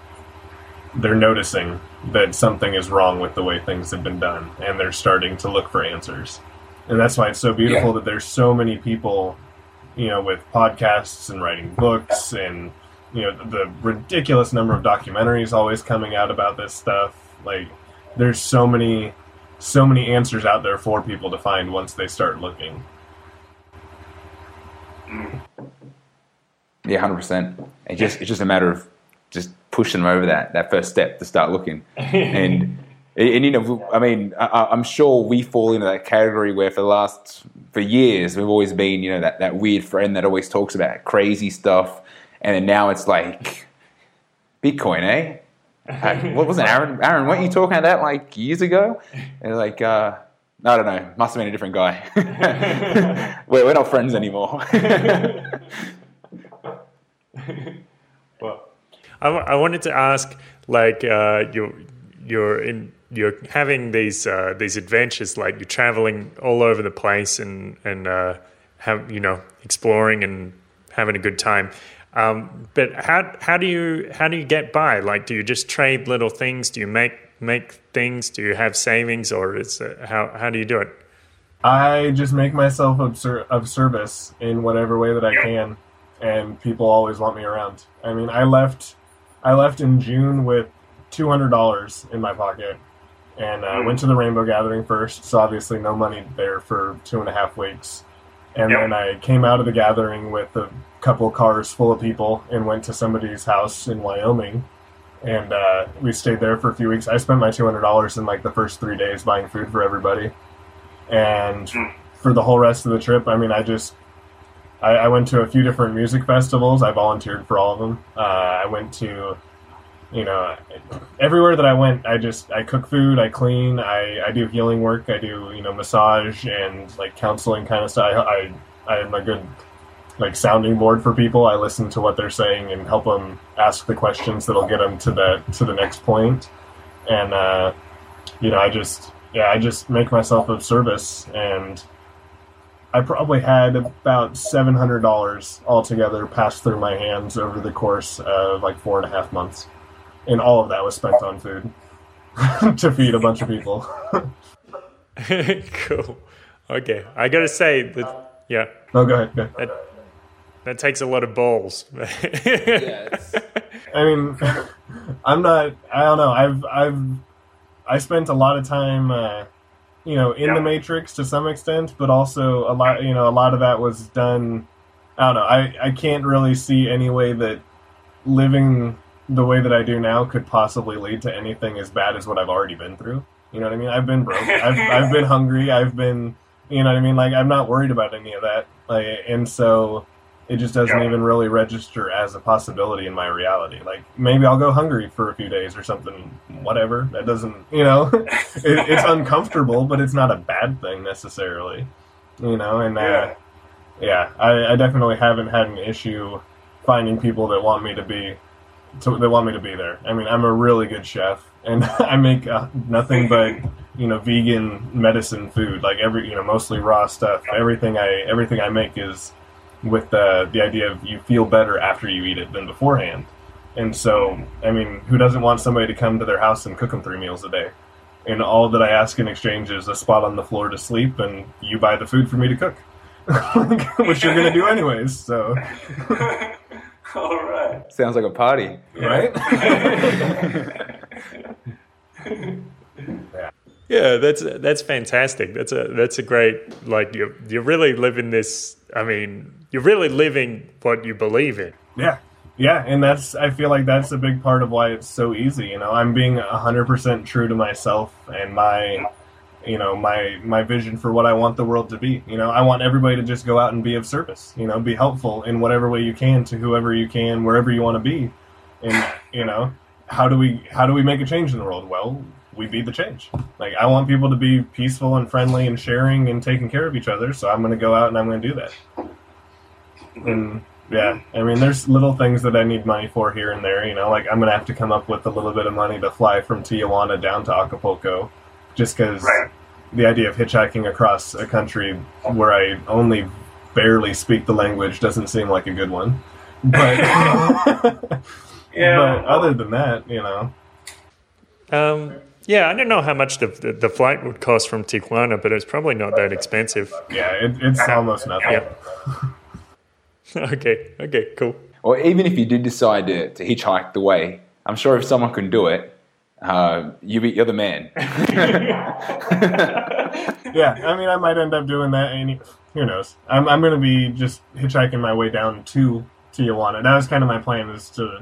noticing that something is wrong with the way things have been done, and they're starting to look for answers. And that's why it's so beautiful that there's so many people, with podcasts and writing books and the ridiculous number of documentaries always coming out about this stuff. Like, there's so many answers out there for people to find once they start looking. Yeah, 100%. It's just a matter of just pushing them over that first step to start looking. And I mean, I'm sure we fall into that category where for years we've always been, that weird friend that always talks about crazy stuff, and then now it's like Bitcoin, eh? What was it, Aaron, weren't you talking about that like years ago? And like, I don't know, must have been a different guy. We're not friends anymore. Well, I wanted to ask, like, you're having these adventures, like you're traveling all over the place and have exploring and having a good time. But how do you get by? Like, do you just trade little things? Do you make things? Do you have savings, or is it, how do you do it? I just make myself of service in whatever way that I can, and people always want me around. I mean, I left in June with $200 in my pocket, and I went to the Rainbow Gathering first, so obviously no money there for 2.5 weeks. And then I came out of the gathering with a couple cars full of people and went to somebody's house in Wyoming. And we stayed there for a few weeks. I spent my $200 in like the first 3 days buying food for everybody. And for the whole rest of the trip, I mean, I just I went to a few different music festivals. I volunteered for all of them. I went to, you know, everywhere that I went, I cook food, I clean, I do healing work, I do, you know, massage and like counseling kind of stuff. I'm a good like sounding board for people. I listen to what they're saying and help them ask the questions that'll get them to the next point. And you know, I just make myself of service, and I probably had about $700 altogether pass through my hands over the course of like 4.5 months, and all of that was spent on food to feed a bunch of people. Cool. Okay, I gotta say that, yeah. No, go ahead. That takes a lot of balls. Yes. I mean, I'm not. I don't know. I spent a lot of time. You know, in the Matrix to some extent, but also a lot, you know, a lot of that was done, I don't know, I can't really see any way that living the way that I do now could possibly lead to anything as bad as what I've already been through. You know what I mean? I've been broke. I've been hungry. I've been, you know what I mean? Like, I'm not worried about any of that. Like, and so it just doesn't even really register as a possibility in my reality. Like, maybe I'll go hungry for a few days or something, whatever. That doesn't, you know, it's uncomfortable, but it's not a bad thing necessarily, you know? And I definitely haven't had an issue finding people that want me to be, there. I mean, I'm a really good chef, and I make nothing but, you know, vegan medicine food, like every, you know, mostly raw stuff. Everything I make is, with the idea of you feel better after you eat it than beforehand. And so, I mean, who doesn't want somebody to come to their house and cook them 3 meals a day? And all that I ask in exchange is a spot on the floor to sleep, and you buy the food for me to cook, which you're going to do anyways, so. All right. Sounds like a party, right? Yeah. Yeah, that's fantastic. That's a great, like, you're really living this. I mean, you're really living what you believe in. Yeah, and I feel like that's a big part of why it's so easy. You know, I'm being 100% true to myself and my, you know, my vision for what I want the world to be. You know, I want everybody to just go out and be of service. You know, be helpful in whatever way you can to whoever you can, wherever you want to be. And you know, how do we make a change in the world? Well, we be the change. Like, I want people to be peaceful and friendly and sharing and taking care of each other, so I'm going to go out and I'm going to do that. And, yeah, I mean, there's little things that I need money for here and there, you know, like, I'm going to have to come up with a little bit of money to fly from Tijuana down to Acapulco, just because the idea of hitchhiking across a country where I only barely speak the language doesn't seem like a good one. But, but other than that, you know... Yeah, I don't know how much the flight would cost from Tijuana, but it's probably not that expensive. Yeah, it's almost nothing. Yeah. Okay, cool. Or even if you did decide to hitchhike the way, I'm sure if someone can do it, you're the man. Yeah, I mean, I might end up doing that, and who knows? I'm going to be just hitchhiking my way down to Tijuana. That was kind of my plan, is to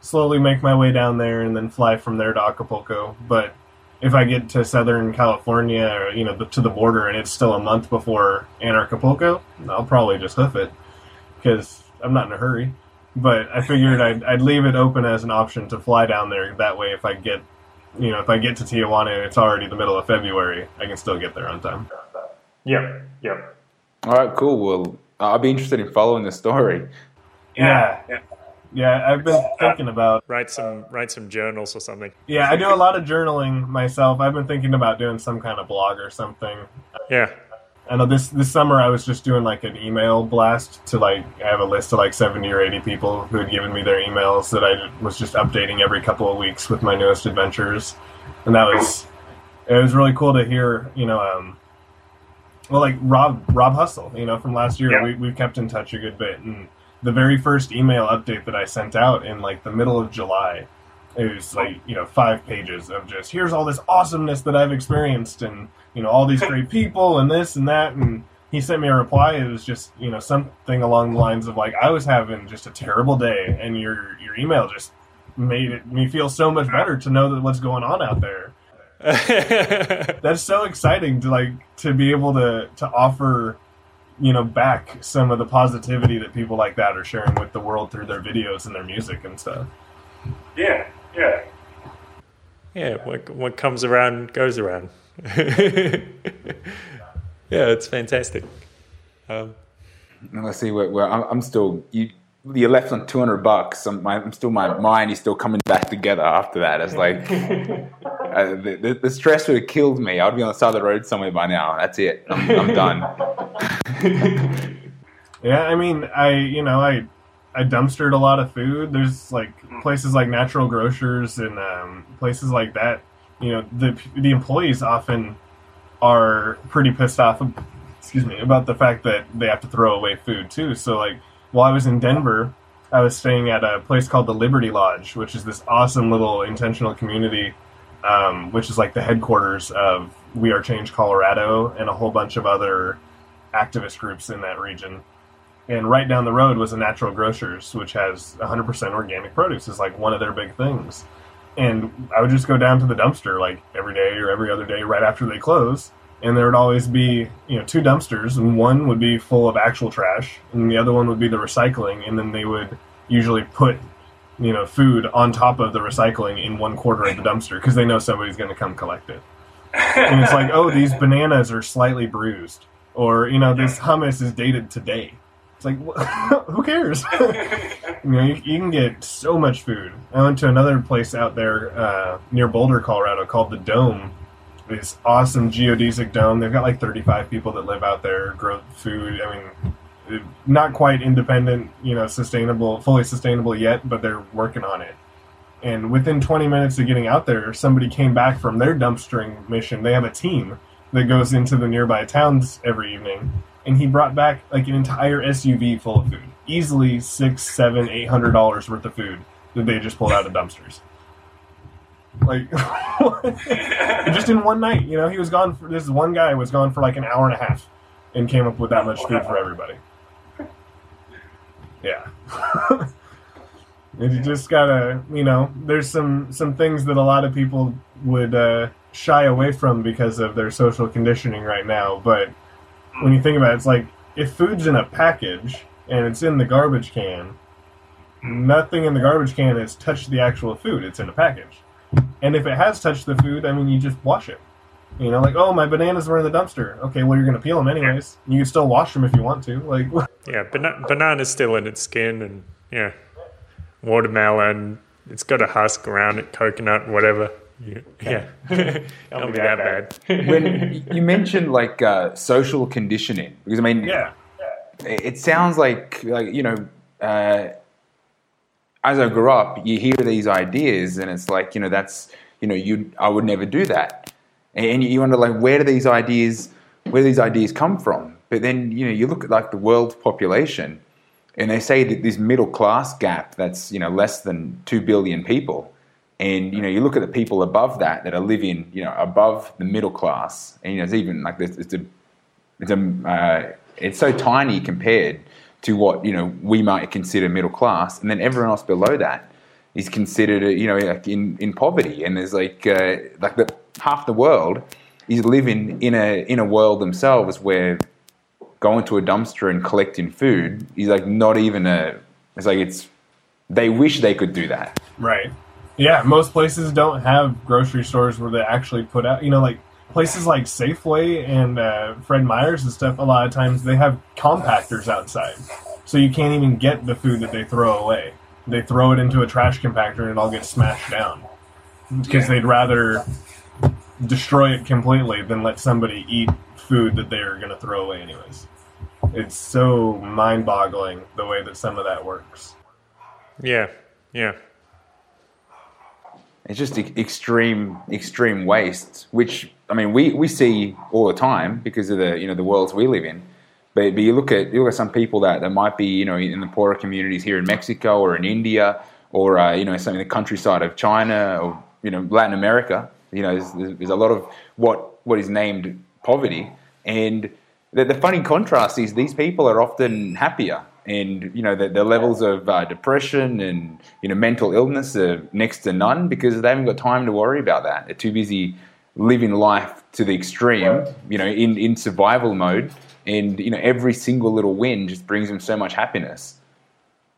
slowly make my way down there and then fly from there to Acapulco. But if I get to Southern California or, you know, to the border and it's still a month before Anarchapulco, I'll probably just hoof it because I'm not in a hurry. But I figured I'd leave it open as an option to fly down there. That way, if I get to Tijuana and it's already the middle of February, I can still get there on time. Yeah. All right, cool. Well, I'll be interested in following the story. Yeah. Yeah, I've been thinking about... Write some journals or something. Yeah, I do a lot of journaling myself. I've been thinking about doing some kind of blog or something. Yeah. I know this summer I was just doing, like, an email blast to, like... I have a list of, like, 70 or 80 people who had given me their emails that I was just updating every couple of weeks with my newest adventures. And that was... It was really cool to hear, you know... well, like, Rob Hustle, you know, from last year. Yeah. We've kept in touch a good bit, and... The very first email update that I sent out in, like, the middle of July, it was, like, you know, 5 pages of just, here's all this awesomeness that I've experienced and, you know, all these great people and this and that. And he sent me a reply. It was just, you know, something along the lines of, like, I was having just a terrible day, and your email just made me feel so much better to know that what's going on out there. That's so exciting to be able to offer... back some of the positivity that people like that are sharing with the world through their videos and their music and stuff. Yeah, yeah. Yeah, what comes around goes around. Yeah, it's fantastic. Let's see where I'm still. You're left on $200. My mind is still coming back together after that. It's like the stress would have killed me. I'd be on the side of the road somewhere by now. That's it. I'm done. Yeah, I mean, I dumpstered a lot of food. There's like places like Natural Grocers and places like that. The employees often are pretty pissed off. Excuse me, about the fact that they have to throw away food too. So like, while I was in Denver, I was staying at a place called the Liberty Lodge, which is this awesome little intentional community, which is like the headquarters of We Are Change Colorado and a whole bunch of other activist groups in that region. And right down the road was a Natural Grocers, which has 100% organic produce. It's like one of their big things. And I would just go down to the dumpster like every day or every other day right after they close. And there would always be, two dumpsters, and one would be full of actual trash, and the other one would be the recycling, and then they would usually put, food on top of the recycling in one quarter of the dumpster, because they know somebody's going to come collect it. And it's like, oh, these bananas are slightly bruised, or, this hummus is dated today. It's like, who cares? You can get so much food. I went to another place out there near Boulder, Colorado, called The Dome. This awesome geodesic dome. They've got like 35 people that live out there, grow food. I mean, not quite independent, fully sustainable yet, but they're working on it. And within 20 minutes of getting out there, somebody came back from their dumpstering mission. They have a team that goes into the nearby towns every evening, and he brought back like an entire SUV full of food, easily $600, $700, $800 worth of food that they just pulled out of dumpsters. Like, just in one night, he was gone. This one guy was gone for like an hour and a half and came up with that much food for everybody. Yeah. And you just gotta, there's some things that a lot of people would shy away from because of their social conditioning right now. But when you think about it, it's like, if food's in a package and it's in the garbage can, nothing in the garbage can has touched the actual food. It's in a package. And if it has touched the food, you just wash it. Like, oh, my bananas were in the dumpster. Okay, well, you're going to peel them anyways. You can still wash them if you want to. Like, yeah, banana's still in its skin, and, yeah, watermelon, it's got a husk around it, coconut, whatever. Yeah. It'll be that bad. When you mentioned, like, social conditioning, because, yeah. It sounds like as I grew up, you hear these ideas, and it's like, I would never do that, and you wonder, like, where do these ideas come from? But then, you look at like the world population, and they say that this middle class gap that's less than 2 billion people, and you look at the people above that are living above the middle class, and it's even like this, it's so tiny compared to what we might consider middle class, and then everyone else below that is considered like in poverty, and there's like half the world is living in a world themselves where going to a dumpster and collecting food is like not even they wish they could do that. Right. Yeah. Most places don't have grocery stores where they actually put out like. Places like Safeway and Fred Meyer's and stuff, a lot of times they have compactors outside. So you can't even get the food that they throw away. They throw it into a trash compactor and it all gets smashed down. Because they'd rather destroy it completely than let somebody eat food that they're going to throw away anyways. It's so mind-boggling the way that some of that works. Yeah, yeah. It's just extreme waste, which we see all the time because of the the worlds we live in. But you look at some people that might be in the poorer communities here in Mexico or in India or some in the countryside of China or Latin America. There's a lot of what is named poverty, and the funny contrast is these people are often happier. And, the levels of depression and, mental illness are next to none because they haven't got time to worry about that. They're too busy living life to the extreme, in survival mode, And, you know, every single little win just brings them so much happiness.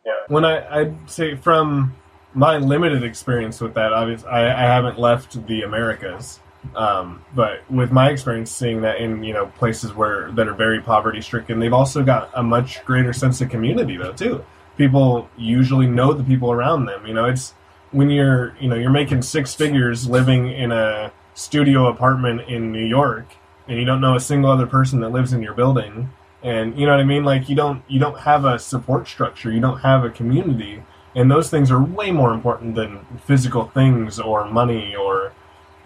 Yeah. When I say from my limited experience with that, obviously I haven't left the Americas. But with my experience seeing that in, you know, places where that are very poverty stricken, they've also got a much greater sense of community though, too. People usually know the people around them. You know, it's when you're making six figures living in a studio apartment in New York and you don't know a single other person that lives in your building. And you know what I mean? Like you don't have a support structure. You don't have a community. And those things are way more important than physical things or money or,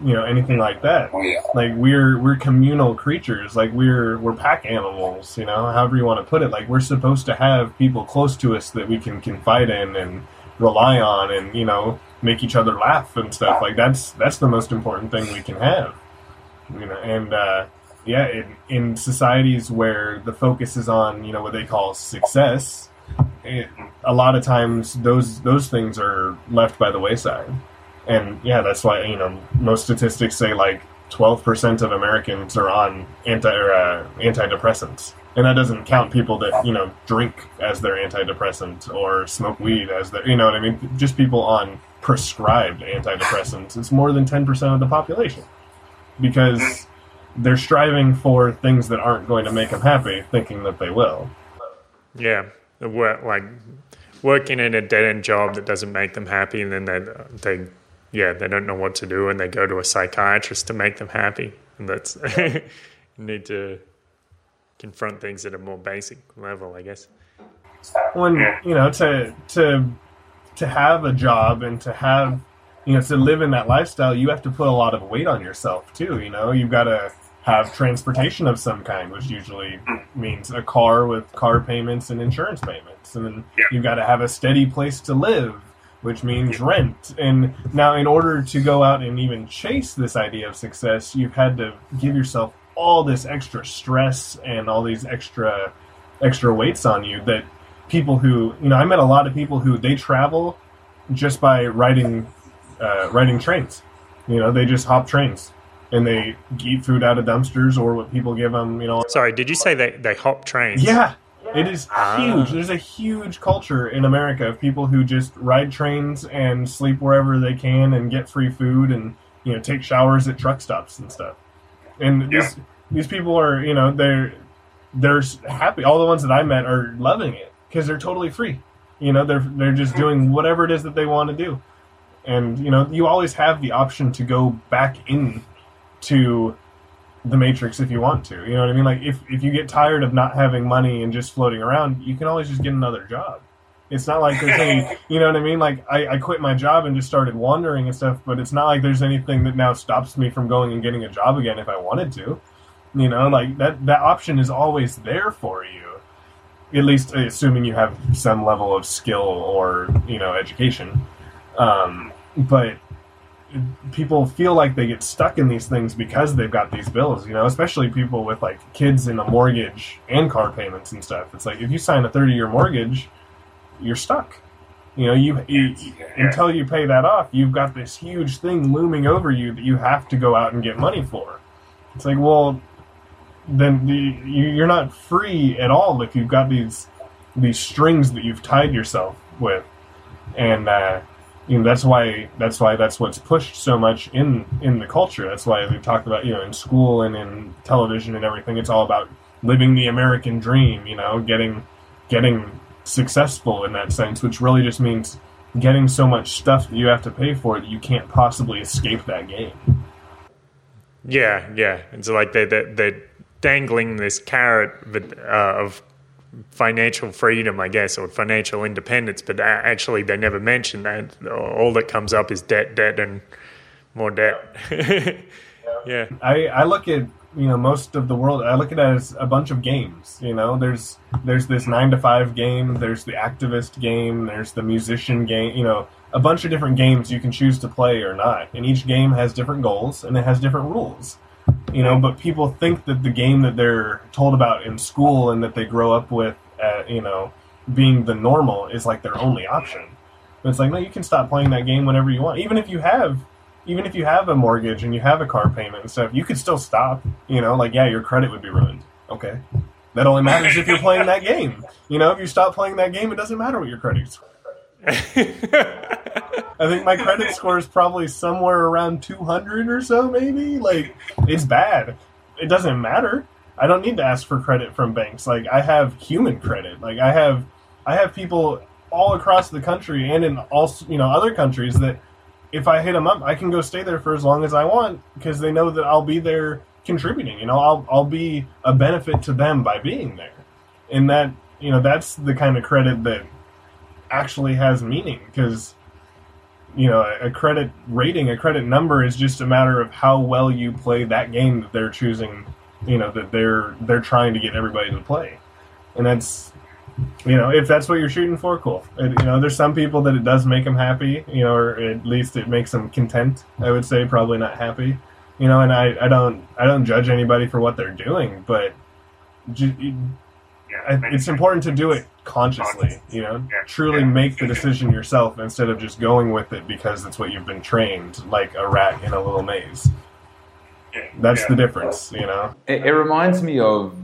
you know, anything like that. Oh, yeah. Like we're communal creatures. Like we're pack animals, you know, however you want to put it. Like we're supposed to have people close to us that we can confide in and rely on and, you know, make each other laugh and stuff. Like that's the most important thing we can have, you know. And yeah, in societies where the focus is on, you know, what they call success, a lot of times those things are left by the wayside. And yeah, that's why, you know, most statistics say like 12% of Americans are on antidepressants, and that doesn't count people that, you know, drink as their antidepressant or smoke weed as their, you know what I mean, just people on prescribed antidepressants. It's more than 10% of the population because they're striving for things that aren't going to make them happy, thinking that they will. Yeah, like working in a dead-end job that doesn't make them happy, and then they. Yeah, they don't know what to do, and they go to a psychiatrist to make them happy. And that's you need to confront things at a more basic level, I guess. When, you know, to have a job and to have, you know, to live in that lifestyle, you have to put a lot of weight on yourself too. You know, you've got to have transportation of some kind, which usually means a car with car payments and insurance payments, and then you've got to have a steady place to live, which means rent. And now in order to go out and even chase this idea of success, you've had to give yourself all this extra stress and all these extra weights on you that people who, you know, I met a lot of people who they travel just by riding trains. You know, they just hop trains and they eat food out of dumpsters or what people give them, you know. Sorry, did you say they hop trains? Yeah. It is huge. There's a huge culture in America of people who just ride trains and sleep wherever they can and get free food and, you know, take showers at truck stops and stuff. And these people are, you know, they're happy. All the ones that I met are loving it because they're totally free. You know, they're just doing whatever it is that they want to do. And, you know, you always have the option to go back in to the matrix if you want to, you know what I mean? Like if you get tired of not having money and just floating around, you can always just get another job. It's not like there's any, you know what I mean? Like I quit my job and just started wandering and stuff, but it's not like there's anything that now stops me from going and getting a job again if I wanted to, you know, like that option is always there for you. At least assuming you have some level of skill or, you know, education. But people feel like they get stuck in these things because they've got these bills, you know, especially people with like kids and a mortgage and car payments and stuff. It's like, if you sign a 30-year mortgage, you're stuck, you know, until you pay that off, you've got this huge thing looming over you that you have to go out and get money for. It's like, well, then you're not free at all if you've got these strings that you've tied yourself with. And, you know, that's why that's what's pushed so much in the culture. That's why we talked about, you know, in school and in television and everything, it's all about living the American dream, you know, getting successful in that sense, which really just means getting so much stuff that you have to pay for that you can't possibly escape that game. Yeah. It's like they're dangling this carrot of financial freedom, I guess, or financial independence, but actually they never mention that. All that comes up is debt, and more debt. Yeah. I look at, you know, most of the world, I look at it as a bunch of games, you know. There's this 9-to-5 game, there's the activist game, there's the musician game, you know, a bunch of different games you can choose to play or not. And each game has different goals, and it has different rules. You know, but people think that the game that they're told about in school and that they grow up with, you know, being the normal is like their only option. But it's like, no, you can stop playing that game whenever you want. Even if you have a mortgage and you have a car payment and stuff, you could still stop, you know, like, yeah, your credit would be ruined. Okay. That only matters if you're playing that game. You know, if you stop playing that game, it doesn't matter what your credit score is. I think my credit score is probably somewhere around 200 or so, maybe. Like, it's bad. It doesn't matter. I don't need to ask for credit from banks. Like, I have human credit. Like, I have people all across the country and in all, you know, other countries that if I hit them up, I can go stay there for as long as I want because they know that I'll be there contributing. You know, I'll be a benefit to them by being there. And that, you know, that's the kind of credit that actually has meaning because, you know, a credit rating, a credit number is just a matter of how well you play that game that they're choosing, you know, that they're trying to get everybody to play. And that's, you know, if that's what you're shooting for, cool. It, you know, there's some people that it does make them happy, you know, or at least it makes them content, I would say, probably not happy. You know, and I don't judge anybody for what they're doing, but it's important to do it consciously, you know, truly make the decision yourself instead of just going with it because it's what you've been trained, like a rat in a little maze. That's the difference, you know. It reminds me of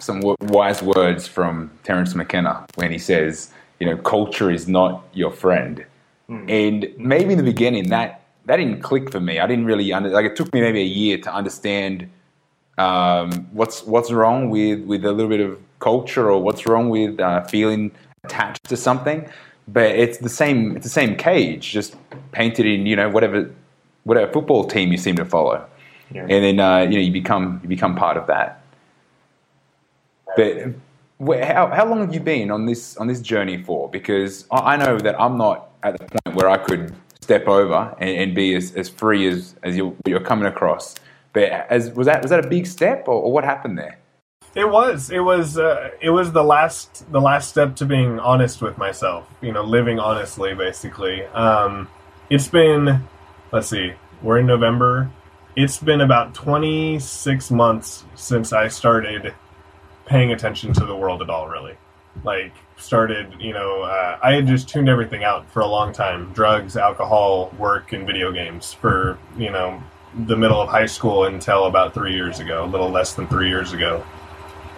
some wise words from Terence McKenna when he says, you know, culture is not your friend. Mm. And maybe in the beginning that didn't click for me. I didn't really it took me maybe a year to understand what's wrong with a little bit of culture or what's wrong with feeling attached to something. But it's the same cage, just painted in, you know, whatever football team you seem to follow. Yeah. And then you know, you become part of that. But how long have you been on this journey for? Because I know that I'm not at the point where I could step over and be as free as you're coming across. But was that a big step, or what happened there? It was the last step to being honest with myself. You know, living honestly, basically. It's been, let's see, we're in November. It's been about 26 months since I started paying attention to the world at all, really. Like, started, you know, I had just tuned everything out for a long time. Drugs, alcohol, work, and video games for, you know, the middle of high school until about 3 years ago, a little less than 3 years ago.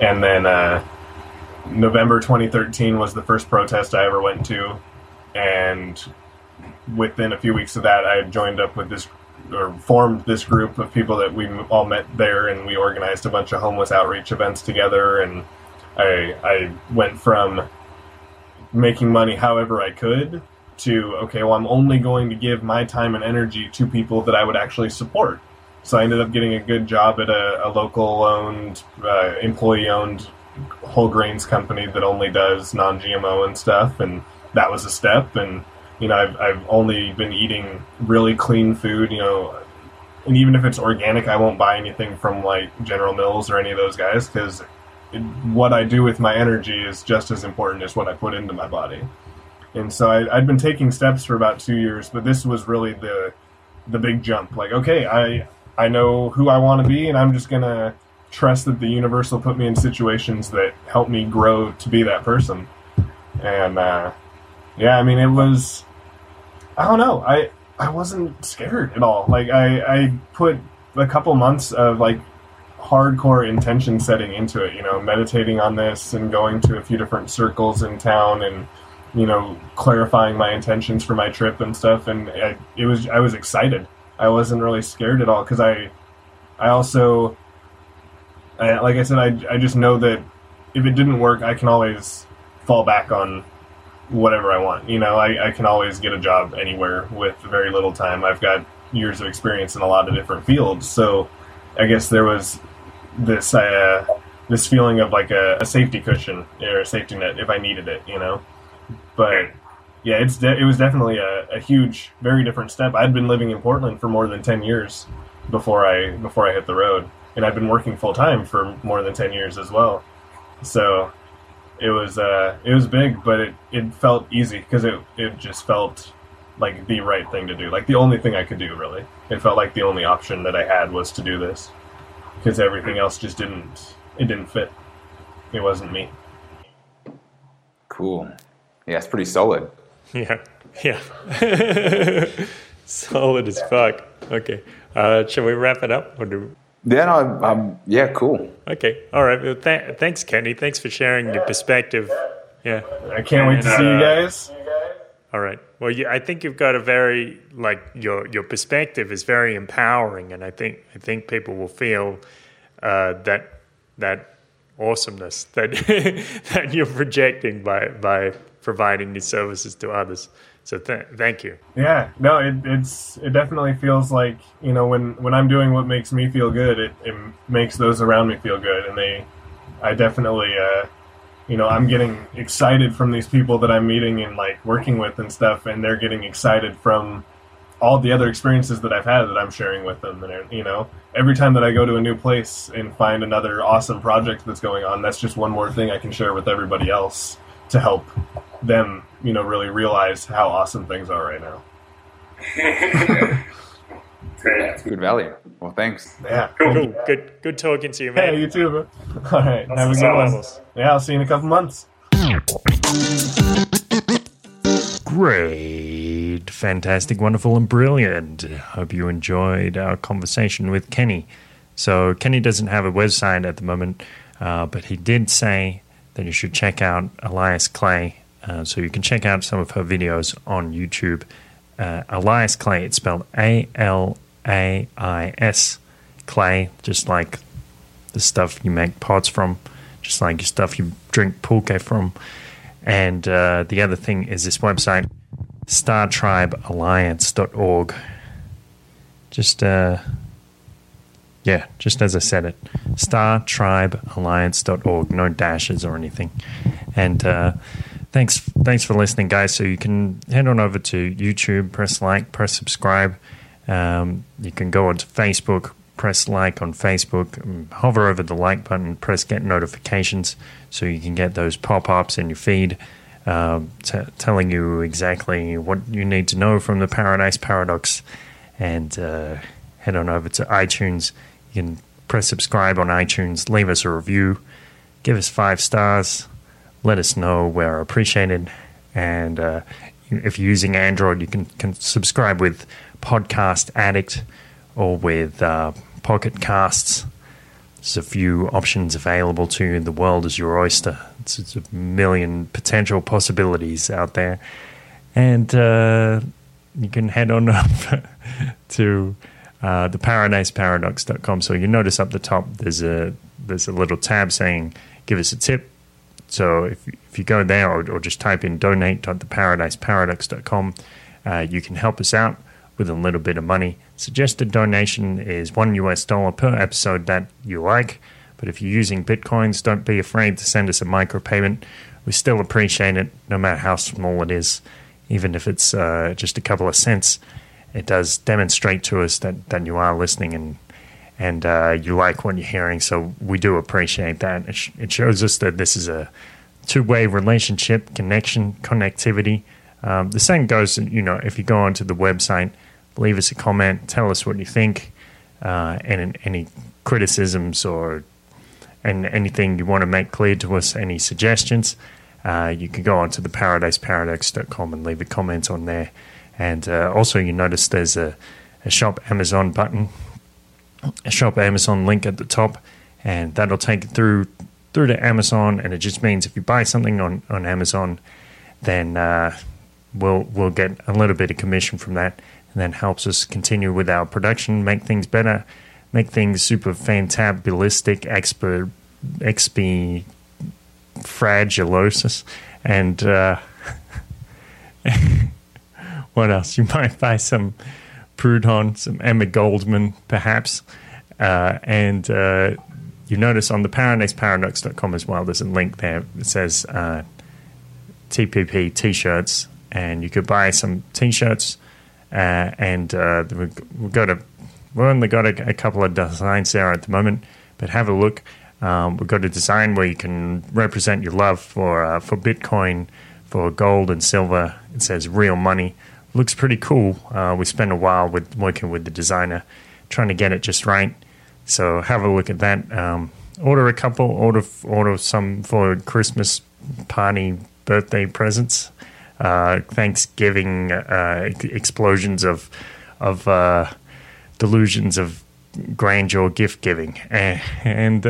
And then November 2013 was the first protest I ever went to. And within a few weeks of that, I had joined up with formed this group of people that we all met there, and we organized a bunch of homeless outreach events together, and I went from making money however I could to, okay, well, I'm only going to give my time and energy to people that I would actually support. So I ended up getting a good job at a local-owned, employee-owned whole grains company that only does non-GMO and stuff, and that was a step, and you know, I've only been eating really clean food, you know, and even if it's organic, I won't buy anything from, like, General Mills or any of those guys, because what I do with my energy is just as important as what I put into my body. And so I'd been taking steps for about 2 years, but this was really the big jump. Like, okay, I know who I want to be, and I'm just going to trust that the universe will put me in situations that help me grow to be that person. And, yeah, I mean, it was... I don't know. I wasn't scared at all. Like, I put a couple months of, like, hardcore intention setting into it, you know, meditating on this and going to a few different circles in town and, you know, clarifying my intentions for my trip and stuff. And I was excited. I wasn't really scared at all because I also, like I said, I just know that if it didn't work, I can always fall back on whatever I want. You know, I can always get a job anywhere with very little time. I've got years of experience in a lot of different fields. So I guess there was this feeling of like a safety cushion or a safety net if I needed it, you know. But yeah, it was definitely a huge, very different step. I'd been living in Portland for more than 10 years before I hit the road. And I'd been working full time for more than 10 years as well. So It was big, but it felt easy because it just felt like the right thing to do, like the only thing I could do, really. It felt like the only option that I had was to do this because everything else just didn't fit. It wasn't me. Cool. Yeah, it's pretty solid. Yeah. Solid as fuck. Okay. Shall we wrap it up? Or do Then I'm yeah, cool. Okay. All right. Well, thanks, Kenny. Thanks for sharing your perspective. Yeah. I can't wait to see you guys. All right. Well, I think you've got a very, like, your perspective is very empowering, and I think people will feel that awesomeness that that you're projecting by providing these services to others. So thank you. Yeah, no, it definitely feels like, you know, when I'm doing what makes me feel good, it makes those around me feel good, and I definitely you know, I'm getting excited from these people that I'm meeting and like working with and stuff, and they're getting excited from all the other experiences that I've had that I'm sharing with them. And, you know, every time that I go to a new place and find another awesome project that's going on, that's just one more thing I can share with everybody else to help them, you know, really realize how awesome things are right now. That's good value. Well, thanks. Yeah. Cool. Good talking to you, man. Hey, you too, man. All right. Have a good one. Yeah, I'll see you in a couple months. Great, fantastic, wonderful, and brilliant. Hope you enjoyed our conversation with Kenny. So Kenny doesn't have a website at the moment, but he did say that you should check out Elias Clay. So you can check out some of her videos on YouTube. Elias Clay, it's spelled ALAIS, Clay, just like the stuff you make pots from, just like your stuff you drink pulque from. And the other thing is this website, StarTribeAlliance.org. Just as I said it, StarTribeAlliance.org, no dashes or anything. And thanks for listening, guys. So you can head on over to YouTube, press like, press subscribe. You can go onto Facebook, press like on Facebook, hover over the like button, press get notifications so you can get those pop-ups in your feed telling you exactly what you need to know from the Paradise Paradox. And head on over to iTunes. You can press subscribe on iTunes, leave us a review, give us 5 stars, let us know we're appreciated. And if you're using Android, you can subscribe with Podcast Addict or with Pocket Casts. There's a few options available to you. The world is your oyster. It's a million potential possibilities out there. And you can head on up to theparadiseparadox.com. So you notice up the top there's a little tab saying give us a tip. So if you go there or just type in donate.theparadiseparadox.com, you can help us out with a little bit of money. Suggested donation is $1 per episode that you like. But if you're using Bitcoins, don't be afraid to send us a micropayment. We still appreciate it, no matter how small it is. Even if it's just a couple of cents, it does demonstrate to us that you are listening and you like what you're hearing. So we do appreciate that. It shows us that this is a two-way relationship, connection, connectivity. The same goes, you know, if you go onto the website, leave us a comment, tell us what you think, and any criticisms or anything you want to make clear to us, any suggestions, you can go onto theparadiseparadox.com and leave a comment on there. And also you notice there's a Shop Amazon button, a Shop Amazon link at the top, and that'll take it through to Amazon. And it just means if you buy something on Amazon, then we'll get a little bit of commission from that, and then helps us continue with our production, make things better, make things super fantabulistic, expert XP fragilosis, and what else? You might buy some Proudhon, some Emma Goldman, perhaps. And you notice on the paradiseparadox.com as well, there's a link there that says TPP T-shirts, and you could buy some T-shirts. We've only got a couple of designs there at the moment, but have a look. We've got a design where you can represent your love for Bitcoin, for gold and silver. It says real money. Looks pretty cool. We spent a while working with the designer, trying to get it just right. So have a look at that. Order a couple. Order some for Christmas party, birthday presents, Thanksgiving explosions of delusions of grandeur gift giving. And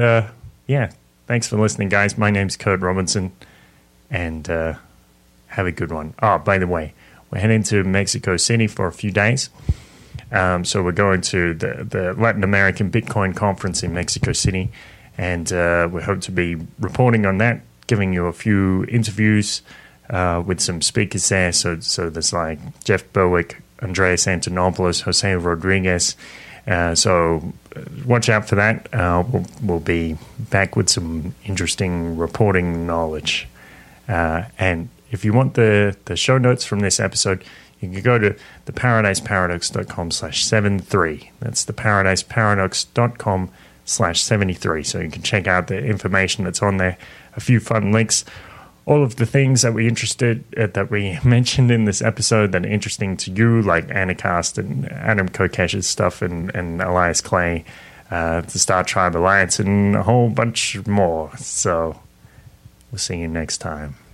yeah, thanks for listening, guys. My name's Kurt Robinson, and have a good one. Oh, by the way, we're heading to Mexico City for a few days. So we're going to the Latin American Bitcoin Conference in Mexico City, and we hope to be reporting on that, giving you a few interviews with some speakers there. So there's like Jeff Berwick, Andreas Antonopoulos, Jose Rodriguez. So watch out for that. We'll be back with some interesting reporting knowledge. And if you want the show notes from this episode, you can go to theparadiseparadox.com/73. That's theparadiseparadox.com/73. So you can check out the information that's on there. A few fun links. All of the things that we mentioned in this episode that are interesting to you, like Anarchast and Adam Kokesh's stuff and Elias Clay, the Star Tribe Alliance, and a whole bunch more. So we'll see you next time.